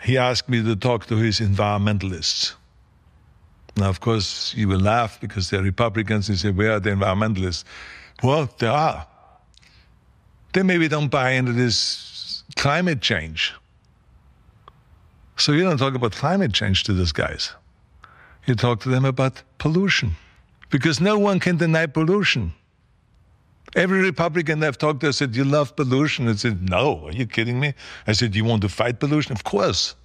He asked me to talk to his environmentalists. Now, of course, you will laugh because they're Republicans. You say, where are the environmentalists? Well, there are. They maybe don't buy into this climate change. So you don't talk about climate change to these guys. You talk to them about pollution, because no one can deny pollution. Every Republican I've talked to said, you love pollution. I said, no, are you kidding me? I said, you want to fight pollution? Of course.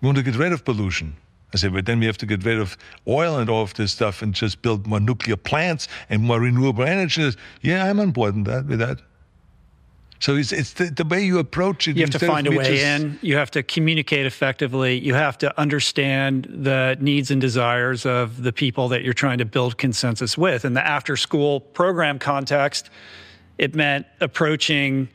You want to get rid of pollution. I said, but then we have to get rid of oil and all of this stuff and just build more nuclear plants and more renewable energy. Yeah, I'm on board with that. With that. So it's, it's the, the way you approach it. You have to find a way in. You have to communicate effectively. You have to understand the needs and desires of the people that you're trying to build consensus with. In the after-school program context, it meant approaching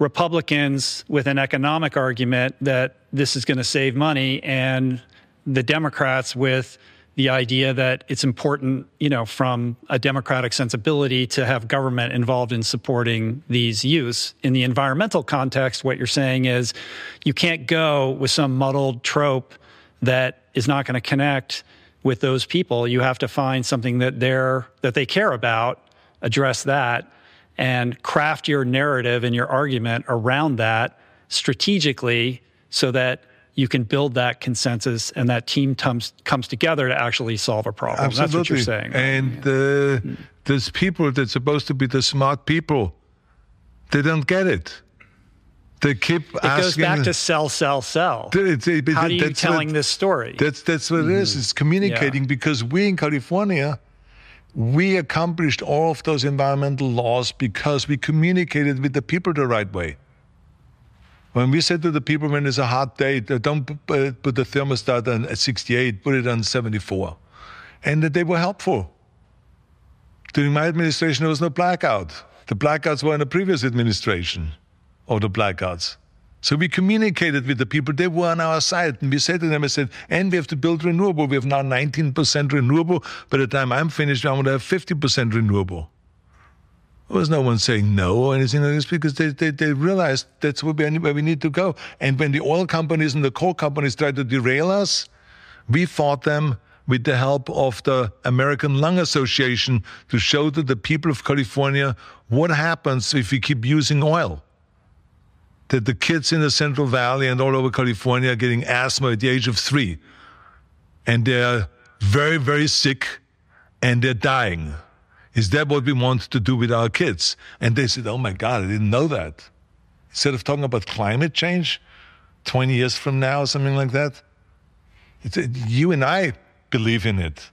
Republicans with an economic argument that this is going to save money, and the Democrats with the idea that it's important, you know, from a democratic sensibility to have government involved in supporting these youths. In the environmental context, what you're saying is you can't go with some muddled trope that is not going to connect with those people. You have to find something that they're, that they care about, address that, and craft your narrative and your argument around that strategically so that you can build that consensus and that team comes comes together to actually solve a problem. Absolutely. That's what you're saying. And uh, yeah. There's people that's supposed to be the smart people. They don't get it. They keep it asking. It goes back to sell, sell, sell. It, it, it, How are you telling what, this story? That's, that's what mm-hmm. it is. It's communicating, yeah. because we in California, we accomplished all of those environmental laws because we communicated with the people the right way. When we said to the people, when it's a hot day, don't put the thermostat on sixty-eight, put it on seventy-four. And that they were helpful. During my administration, there was no blackout. The blackouts were in the previous administration, or the blackouts. So we communicated with the people. They were on our side. And we said to them, I said, and we have to build renewable. We have now nineteen percent renewable. By the time I'm finished, I want to have fifty percent renewable. There was no one saying no or anything like this, because they, they, they realized that's where we, where we need to go. And when the oil companies and the coal companies tried to derail us, we fought them with the help of the American Lung Association to show to the people of California what happens if we keep using oil. That the kids in the Central Valley and all over California are getting asthma at the age of three. And they're very, very sick, and they're dying. Is that what we want to do with our kids? And they said, oh my God, I didn't know that. Instead of talking about climate change twenty years from now or something like that, it's, you and I believe in it.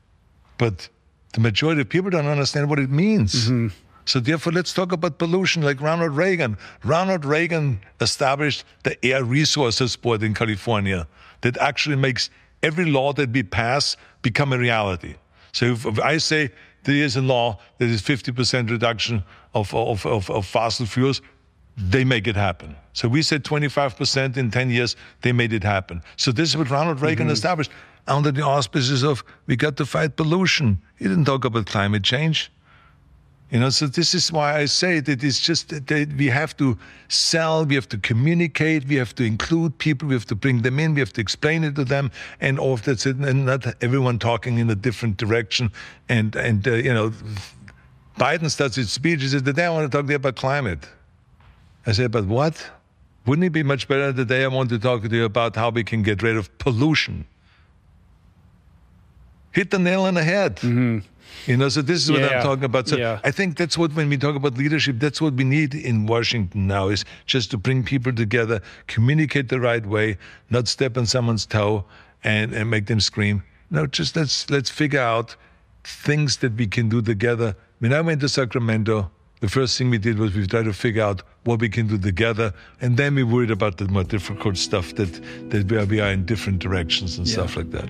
But the majority of people don't understand what it means. Mm-hmm. So therefore, let's talk about pollution like Ronald Reagan. Ronald Reagan established the Air Resources Board in California that actually makes every law that we pass become a reality. So if, if I say, there is a law that is fifty percent reduction of, of, of, of fossil fuels, they make it happen. So we said twenty-five percent in ten years, they made it happen. So this is what Ronald Reagan mm-hmm. established under the auspices of, we got to fight pollution. He didn't talk about climate change. You know, so this is why I say that it's just that we have to sell, we have to communicate, we have to include people, we have to bring them in, we have to explain it to them, and all of that, and not everyone talking in a different direction. And, and uh, you know, Biden starts his speech, he says, today I want to talk to you about climate. I say, but what? Wouldn't it be much better today I want to talk to you about how we can get rid of pollution? Hit the nail on the head. Mm-hmm. You know, so this is what yeah. I'm talking about. So yeah. I think that's what, when we talk about leadership, that's what we need in Washington now, is just to bring people together, communicate the right way, not step on someone's toe and, and make them scream. No, just let's let's figure out things that we can do together. When I went to Sacramento, the first thing we did was we tried to figure out what we can do together, and then we worried about the more difficult stuff that, that where we are in different directions and yeah. stuff like that.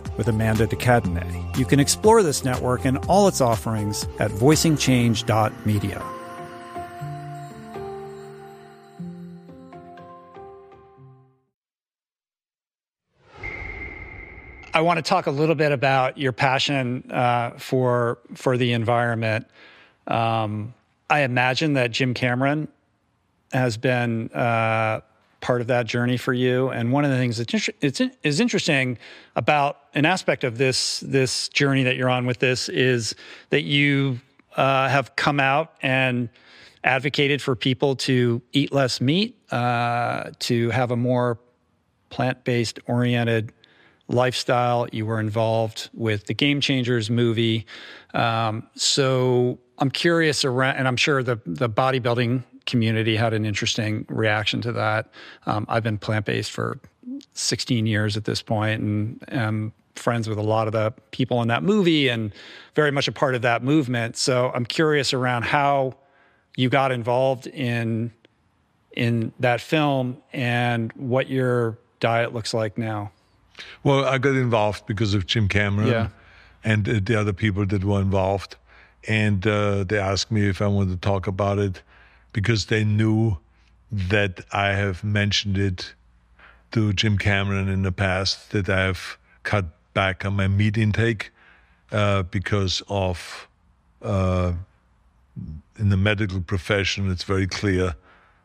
with Amanda Decadene. You can explore this network and all its offerings at voicing change dot media. I want to talk a little bit about your passion uh, for for the environment. Um, I imagine that Jim Cameron has been uh, part of that journey for you. And one of the things that it's is interesting about an aspect of this this journey that you're on with this is that you uh, have come out and advocated for people to eat less meat, uh, to have a more plant-based oriented lifestyle. You were involved with the Game Changers movie. Um, so I'm curious around, and I'm sure the, the bodybuilding community had an interesting reaction to that. Um, I've been plant-based for sixteen years at this point, and am friends with a lot of the people in that movie and very much a part of that movement. So I'm curious around how you got involved in in that film and what your diet looks like now. Well, I got involved because of Jim Cameron yeah. and the other people that were involved. And uh, they asked me if I wanted to talk about it because they knew that I have mentioned it to Jim Cameron in the past, that I have cut back on my meat intake uh, because of, uh, in the medical profession, it's very clear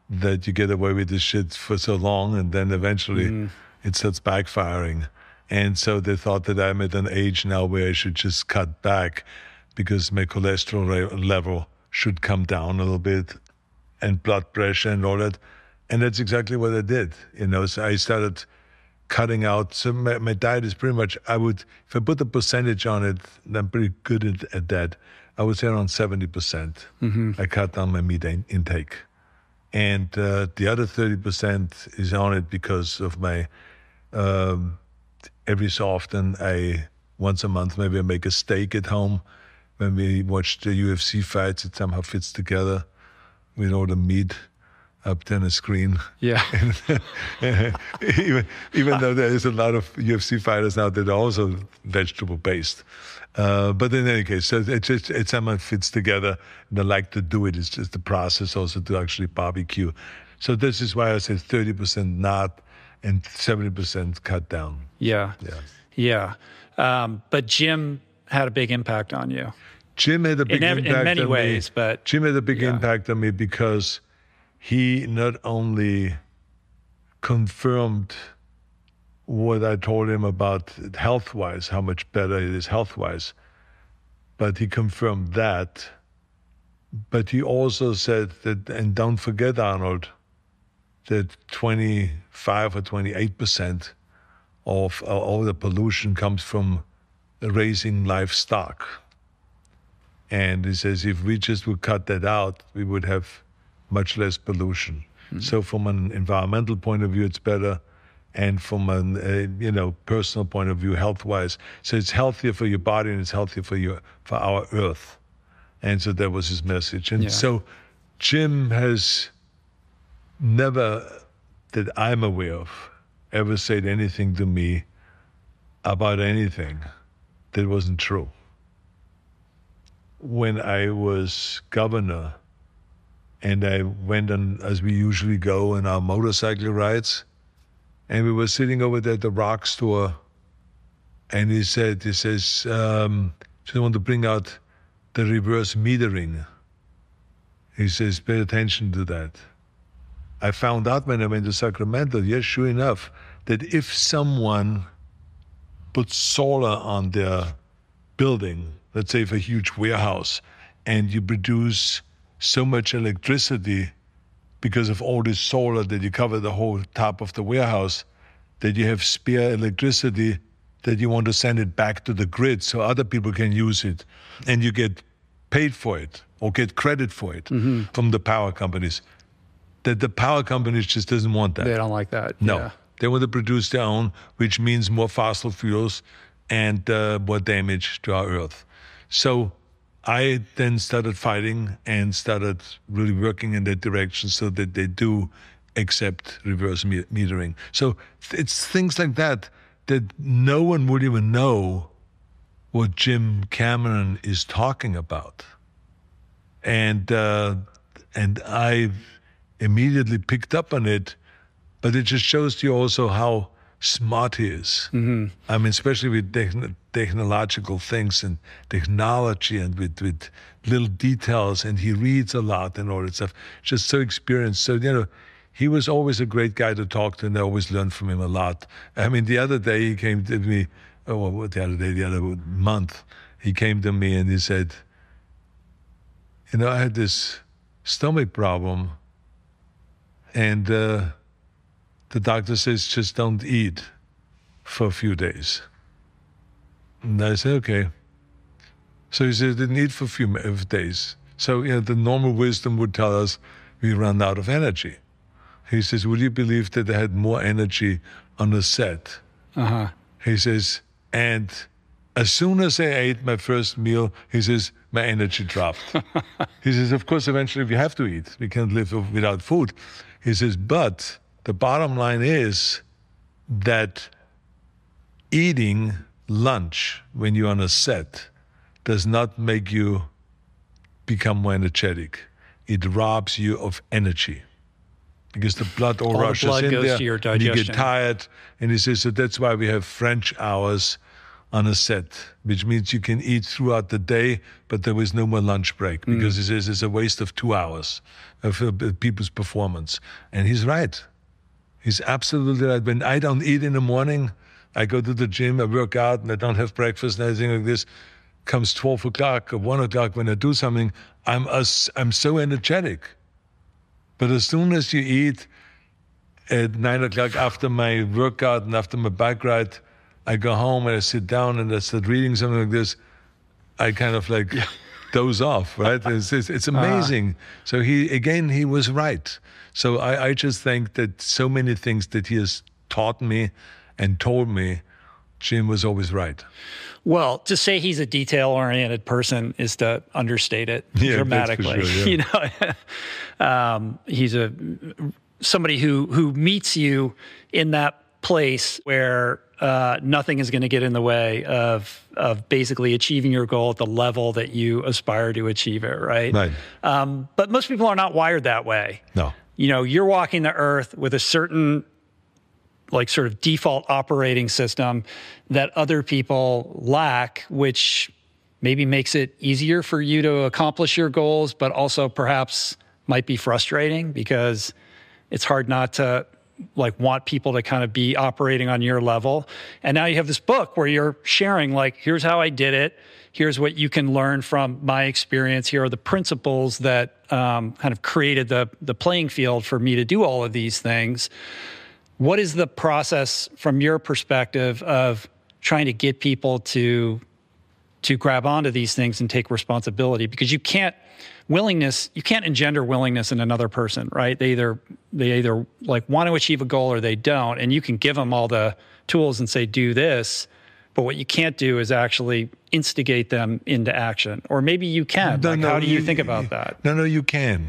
that you get away with this shit for so long and then eventually mm. it starts backfiring. And so they thought that I'm at an age now where I should just cut back because my cholesterol level should come down a little bit and blood pressure and all that. And that's exactly what I did. You know, so I started cutting out. So my, my diet is pretty much, I would, if I put a percentage on it, I'm pretty good at, at that. I would say around seventy percent. Mm-hmm. I cut down my meat in, intake. And uh, the other thirty percent is on it because of my, um, every so often, I, once a month, maybe I make a steak at home. When we watch the U F C fights, it somehow fits together with all the meat up there on the screen. Yeah. even, even though there is a lot of U F C fighters now that are also vegetable-based. Uh, but in any case, so it just it somehow fits together, and I like to do it. It's just the process also to actually barbecue. So this is why I said thirty percent not and seventy percent cut down. Yeah, yeah, yeah. Um, but Jim had a big impact on you. Jim had a big in, impact in many on ways, me. But Jim had a big yeah. impact on me because he not only confirmed what I told him about health-wise, how much better it is health-wise, but he confirmed that. But he also said that, and don't forget, Arnold, that twenty-five or twenty-eight percent of all the pollution comes from raising livestock. And he says if we just would cut that out, we would have much less pollution. Mm-hmm. So from an environmental point of view, it's better. And from an uh, you know personal point of view, health-wise, so it's healthier for your body and it's healthier for your for our earth, and so that was his message. And yeah. so, Jim has never, that I'm aware of, ever said anything to me about anything that wasn't true. When I was governor, and I went on as we usually go on our motorcycle rides. And we were sitting over there at the rock store, and he said, he says, um, just want to bring out the reverse metering. He says, pay attention to that. I found out when I went to Sacramento, yes, sure enough, that if someone put solar on their building, let's say for a huge warehouse, and you produce so much electricity because of all this solar that you cover the whole top of the warehouse, that you have spare electricity that you want to send it back to the grid so other people can use it. And you get paid for it or get credit for it mm-hmm. from the power companies. That the power companies just doesn't want that. They don't like that. No. Yeah. They want to produce their own, which means more fossil fuels and uh, more damage to our earth. So I then started fighting and started really working in that direction so that they do accept reverse metering. So it's things like that that no one would even know what Jim Cameron is talking about. And uh, and I immediately picked up on it, but it just shows to you also how smart he is. Mm-hmm. I mean, especially with techn- technological things and technology and with, with little details, and he reads a lot and all that stuff. Just so experienced. So, you know, he was always a great guy to talk to, and I always learned from him a lot. I mean, the other day he came to me, oh, well, the other day, the other month, he came to me and he said, you know, I had this stomach problem, and uh, the doctor says, just don't eat for a few days. And I said, okay. So he said, didn't eat for a few days. So, you know, the normal wisdom would tell us, we run out of energy. He says, would you believe that I had more energy on the set? Uh-huh. He says, and as soon as I ate my first meal, he says, my energy dropped. He says, of course, eventually we have to eat. We can't live without food. He says, but the bottom line is that eating lunch when you're on a set does not make you become more energetic. It robs you of energy. Because the blood all, all rushes blood in goes there, to your digestion. You get tired, and he says, so that's why we have French hours on a set, which means you can eat throughout the day, but there was no more lunch break, because mm. he says it's a waste of two hours of people's performance. And he's right. He's absolutely right. When I don't eat in the morning, I go to the gym, I work out, and I don't have breakfast and anything like this, comes twelve o'clock or one o'clock when I do something, I'm as, I'm so energetic. But as soon as you eat at nine o'clock after my workout and after my bike ride, I go home and I sit down and I start reading something like this. I kind of like yeah. doze off, right? It's, it's, it's amazing. Uh-huh. So he, again, he was right. So I, I just think that so many things that he has taught me and told me, Jim was always right. Well, to say he's a detail-oriented person is to understate it yeah, dramatically. Sure, yeah. You know, um, he's a somebody who who meets you in that place where uh, nothing is going to get in the way of of basically achieving your goal at the level that you aspire to achieve it. Right. Right. Um, but most people are not wired that way. No. You know, you're walking the earth with a certain, like, sort of default operating system that other people lack, which maybe makes it easier for you to accomplish your goals, but also perhaps might be frustrating because it's hard not to, like, want people to kind of be operating on your level. And now you have this book where you're sharing, like, here's how I did it. Here's what you can learn from my experience. Here are the principles that um, kind of created the the playing field for me to do all of these things. What is the process from your perspective of trying to get people to to grab onto these things and take responsibility? Because you can't willingness, you can't engender willingness in another person, right? They either they either like want to achieve a goal or they don't, and you can give them all the tools and say do this, but what you can't do is actually instigate them into action. Or maybe you can. No, like, no, how do you, you think about that? No, no, you can.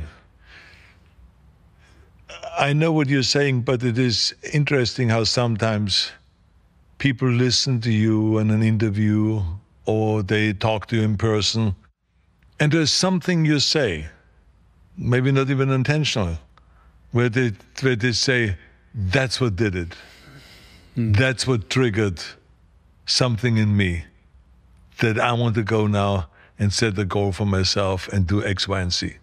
I know what you're saying, but it is interesting how sometimes people listen to you in an interview or they talk to you in person, and there's something you say, maybe not even intentional, where they, where they say, that's what did it. Mm. That's what triggered something in me that I want to go now and set a goal for myself and do X, Y, and Z.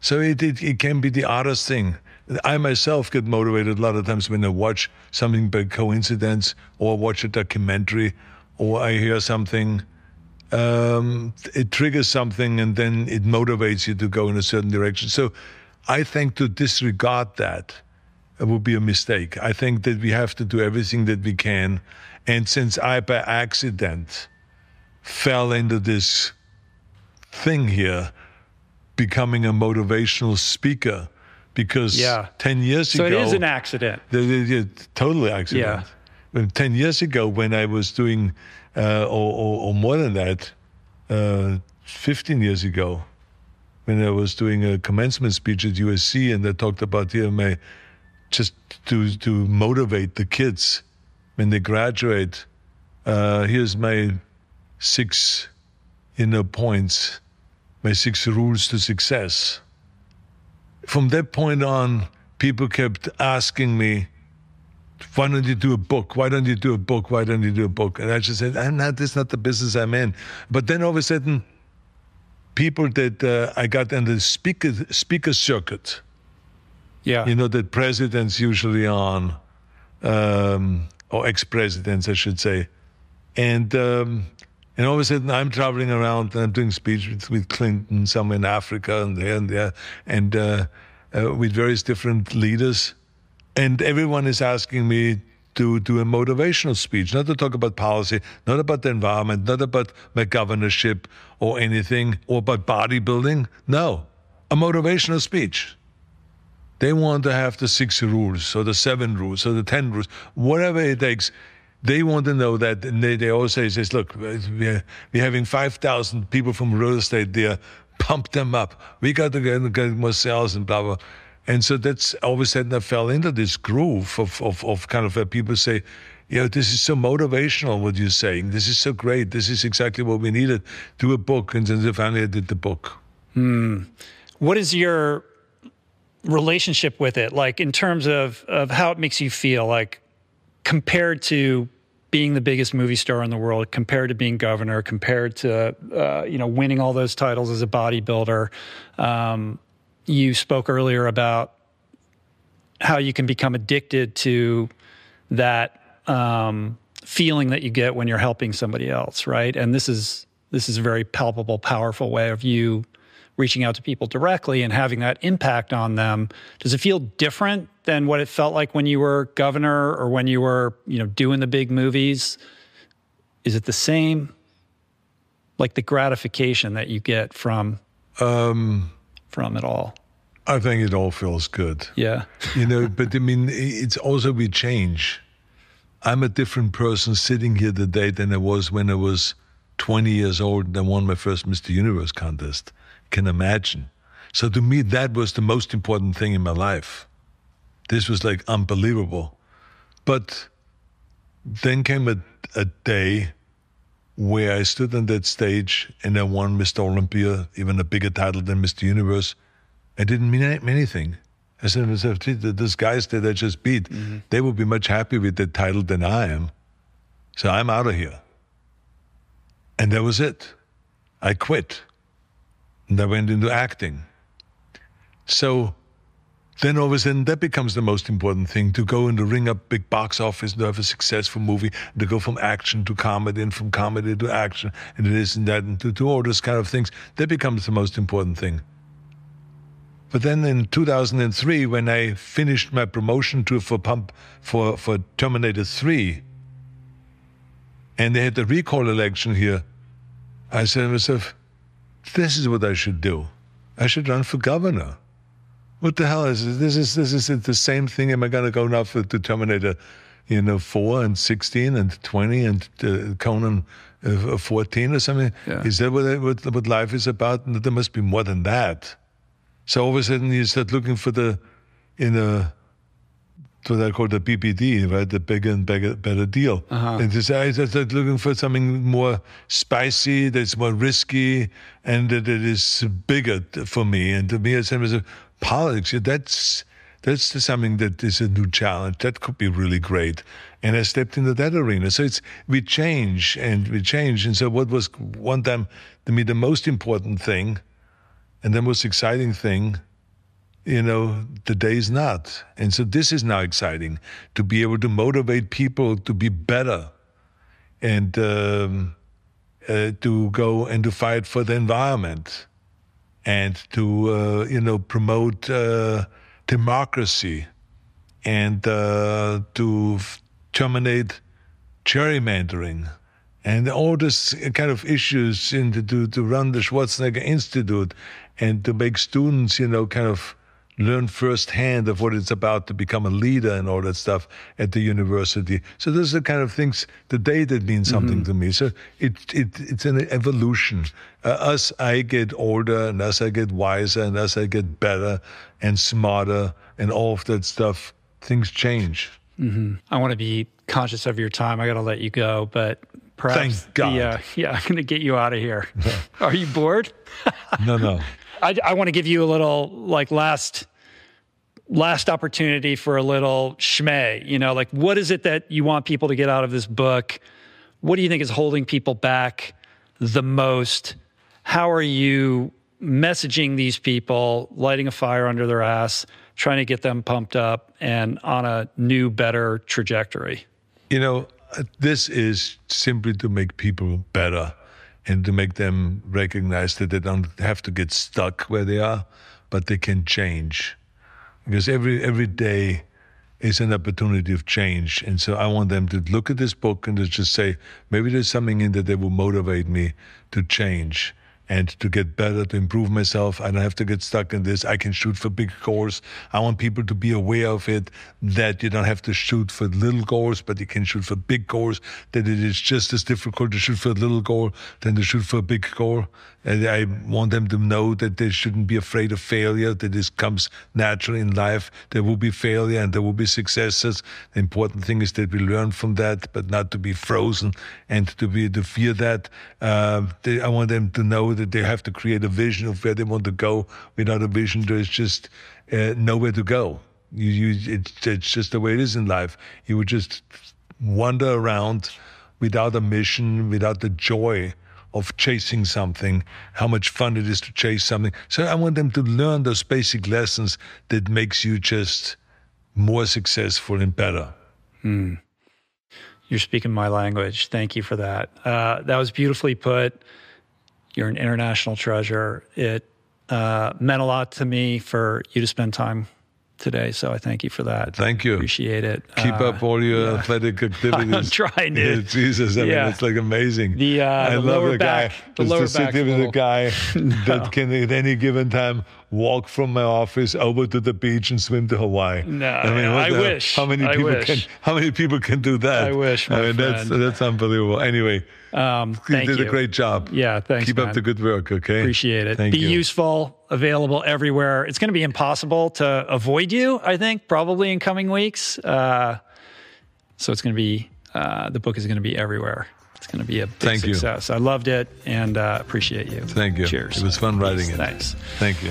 So it, it, it can be the hardest thing. I myself get motivated a lot of times when I watch something by coincidence or watch a documentary or I hear something. Um, it triggers something and then it motivates you to go in a certain direction. So I think to disregard that would be a mistake. I think that we have to do everything that we can. And since I, by accident, fell into this thing here, becoming a motivational speaker, because yeah. ten years ago... So it is an accident. They, they, they, totally accident. Yeah. ten years ago when I was doing, uh, or, or, or more than that, uh, fifteen years ago, when I was doing a commencement speech at U S C and I talked about here my, just to, to motivate the kids when they graduate, uh, here's my six inner points, my six rules to success. From that point on, people kept asking me, why don't you do a book? Why don't you do a book? Why don't you do a book? And I just said, I'm not, this is not the business I'm in. But then all of a sudden, people that uh, I got in the speaker, speaker circuit, yeah, you know, that presidents usually on, um, or ex-presidents, I should say. And um, and all of a sudden, I'm traveling around and I'm doing speech with, with Clinton, some in Africa and there and there, and uh, uh, with various different leaders. And everyone is asking me to do a motivational speech, not to talk about policy, not about the environment, not about my governorship or anything, or about bodybuilding. No, a motivational speech. They want to have the six rules or the seven rules or the ten rules, whatever it takes. They want to know that. And they, they always say, says, look, we're, we're having five thousand people from real estate there. Pump them up. We got to get, get more sales and blah, blah. And so that's all of a sudden I fell into this groove of, of, of kind of where people say, you know, this is so motivational, what you're saying. This is so great. This is exactly what we needed. Do a book. And then finally I did the book. Hmm. What is your relationship with it? Like in terms of, of how it makes you feel, like compared to being the biggest movie star in the world, compared to being governor, compared to, uh, you know, winning all those titles as a bodybuilder. Um, you spoke earlier about how you can become addicted to that um, feeling that you get when you're helping somebody else, right? And this is this is a very palpable, powerful way of you reaching out to people directly and having that impact on them. Does it feel different than what it felt like when you were governor or when you were, you know, doing the big movies? Is it the same? Like the gratification that you get from um, from it all? I think it all feels good. Yeah. You know, but I mean, it's also we change. I'm a different person sitting here today than I was when I was twenty years old and I won my first Mister Universe contest. Can imagine. So to me, that was the most important thing in my life. This was like unbelievable. But then came a, a day where I stood on that stage and I won Mister Olympia, even a bigger title than Mister Universe. It didn't mean anything. I said to myself, those guys that I just beat, mm-hmm. they would be much happier with that title than I am. So I'm out of here. And that was it. I quit. And I went into acting. So then all of a sudden that becomes the most important thing, to go and to ring up big box office and to have a successful movie, and to go from action to comedy and from comedy to action and this and that and to do all those kind of things. That becomes the most important thing. But then in two thousand three, when I finished my promotion tour for Pump for, for Terminator three, and they had the recall election here, I said to myself, this is what I should do. I should run for governor. What the hell is this? This is this is the same thing. Am I going to go now for to Terminator, you know, four and sixteen and twenty and uh, Conan uh, fourteen or something? Yeah. Is that what, I, what what life is about? And there must be more than that. So all of a sudden you start looking for the, you know, what I call the B B D, right? The bigger and bigger, better deal. Uh-huh. And I started looking for something more spicy, that's more risky, and that it is bigger for me. And to me, I said, politics, that's, that's something that is a new challenge. That could be really great. And I stepped into that arena. So it's, we change and we change. And so what was one time to me the most important thing and the most exciting thing, you know, today is not. And so this is now exciting, to be able to motivate people to be better and um, uh, to go and to fight for the environment and to, uh, you know, promote uh, democracy and uh, to f- terminate gerrymandering and all this kind of issues, in the, to, to run the Schwarzenegger Institute and to make students, you know, kind of learn firsthand of what it's about to become a leader and all that stuff at the university. So those are the kind of things today that mean something mm-hmm. to me. So it, it it's an evolution. Uh, as I get older and as I get wiser and as I get better and smarter and all of that stuff, things change. Mm-hmm. I want to be conscious of your time. I got to let you go, but perhaps Thank God. The, uh, yeah, I'm going to get you out of here. No. Are you bored? No, no. I, I want to give you a little, like, last last opportunity for a little schmay. You know, like, what is it that you want people to get out of this book? What do you think is holding people back the most? How are you messaging these people, lighting a fire under their ass, trying to get them pumped up and on a new, better trajectory? You know, this is simply to make people better, and to make them recognize that they don't have to get stuck where they are, but they can change. Because every every day is an opportunity of change. And so I want them to look at this book and to just say, maybe there's something in there that will motivate me to change. and to get better, to improve myself. I don't have to get stuck in this. I can shoot for big goals. I want people to be aware of it, that you don't have to shoot for little goals, but you can shoot for big goals, that it is just as difficult to shoot for a little goal than to shoot for a big goal. And I want them to know that they shouldn't be afraid of failure, that this comes naturally in life. There will be failure and there will be successes. The important thing is that we learn from that, but not to be frozen and to be to fear that. Uh, they, I want them to know that they have to create a vision of where they want to go. Without a vision, there's just uh, nowhere to go. You, you, it, it's just the way it is in life. You would just wander around without a mission, without the joy of chasing something, how much fun it is to chase something. So I want them to learn those basic lessons that makes you just more successful and better. Hmm. You're speaking my language. Thank you for that. Uh, that was beautifully put. You're an international treasure. It uh, meant a lot to me for you to spend time today, so I thank you for that. Thank you. Appreciate it. Keep uh, up all your yeah. athletic activities. I'm trying to. Yeah, Jesus, I yeah. mean, it's like amazing. The, uh, I the love the back, guy. The lower to back. Sit with a guy no. that can at any given time walk from my office over to the beach and swim to Hawaii. No, I, mean, I the, wish. How many I people wish. can? How many people can do that? I wish. My I mean, friend. that's that's unbelievable. Anyway, um, thank you did you. a great job. Yeah, thanks. Keep man. up the good work. Okay, appreciate it. Thank Be you. useful. Available everywhere. It's going to be impossible to avoid you, I think, probably in coming weeks. Uh, so it's going to be uh, the book is going to be everywhere. It's going to be a big Thank success. You. I loved it and uh, appreciate you. Thank you. Cheers. It was fun writing yes, it. Thanks. Thank you.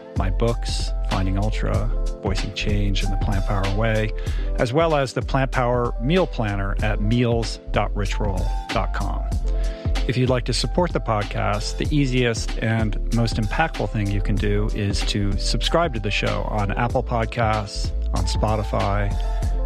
my books, Finding Ultra, Voicing Change, and The Plant Power Way, as well as the Plant Power Meal Planner at meals dot rich roll dot com. If you'd like to support the podcast, the easiest and most impactful thing you can do is to subscribe to the show on Apple Podcasts, on Spotify,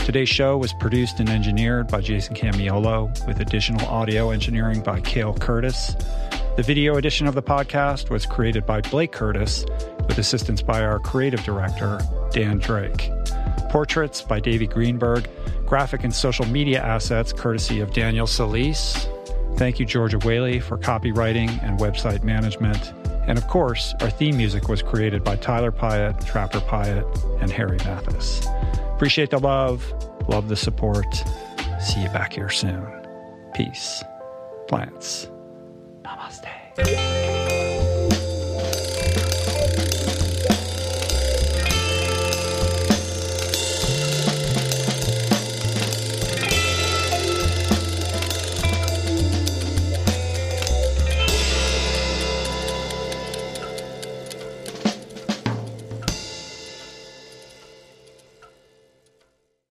Today's show was produced and engineered by Jason Camiolo, with additional audio engineering by Cale Curtis. The video edition of the podcast was created by Blake Curtis, with assistance by our creative director, Dan Drake. Portraits by Davey Greenberg. Graphic and social media assets courtesy of Daniel Solis. Thank you, Georgia Whaley, for copywriting and website management. And of course, our theme music was created by Tyler Pyatt, Trapper Pyatt, and Harry Mathis. Appreciate the love. Love the support. See you back here soon. Peace. Plants. Namaste.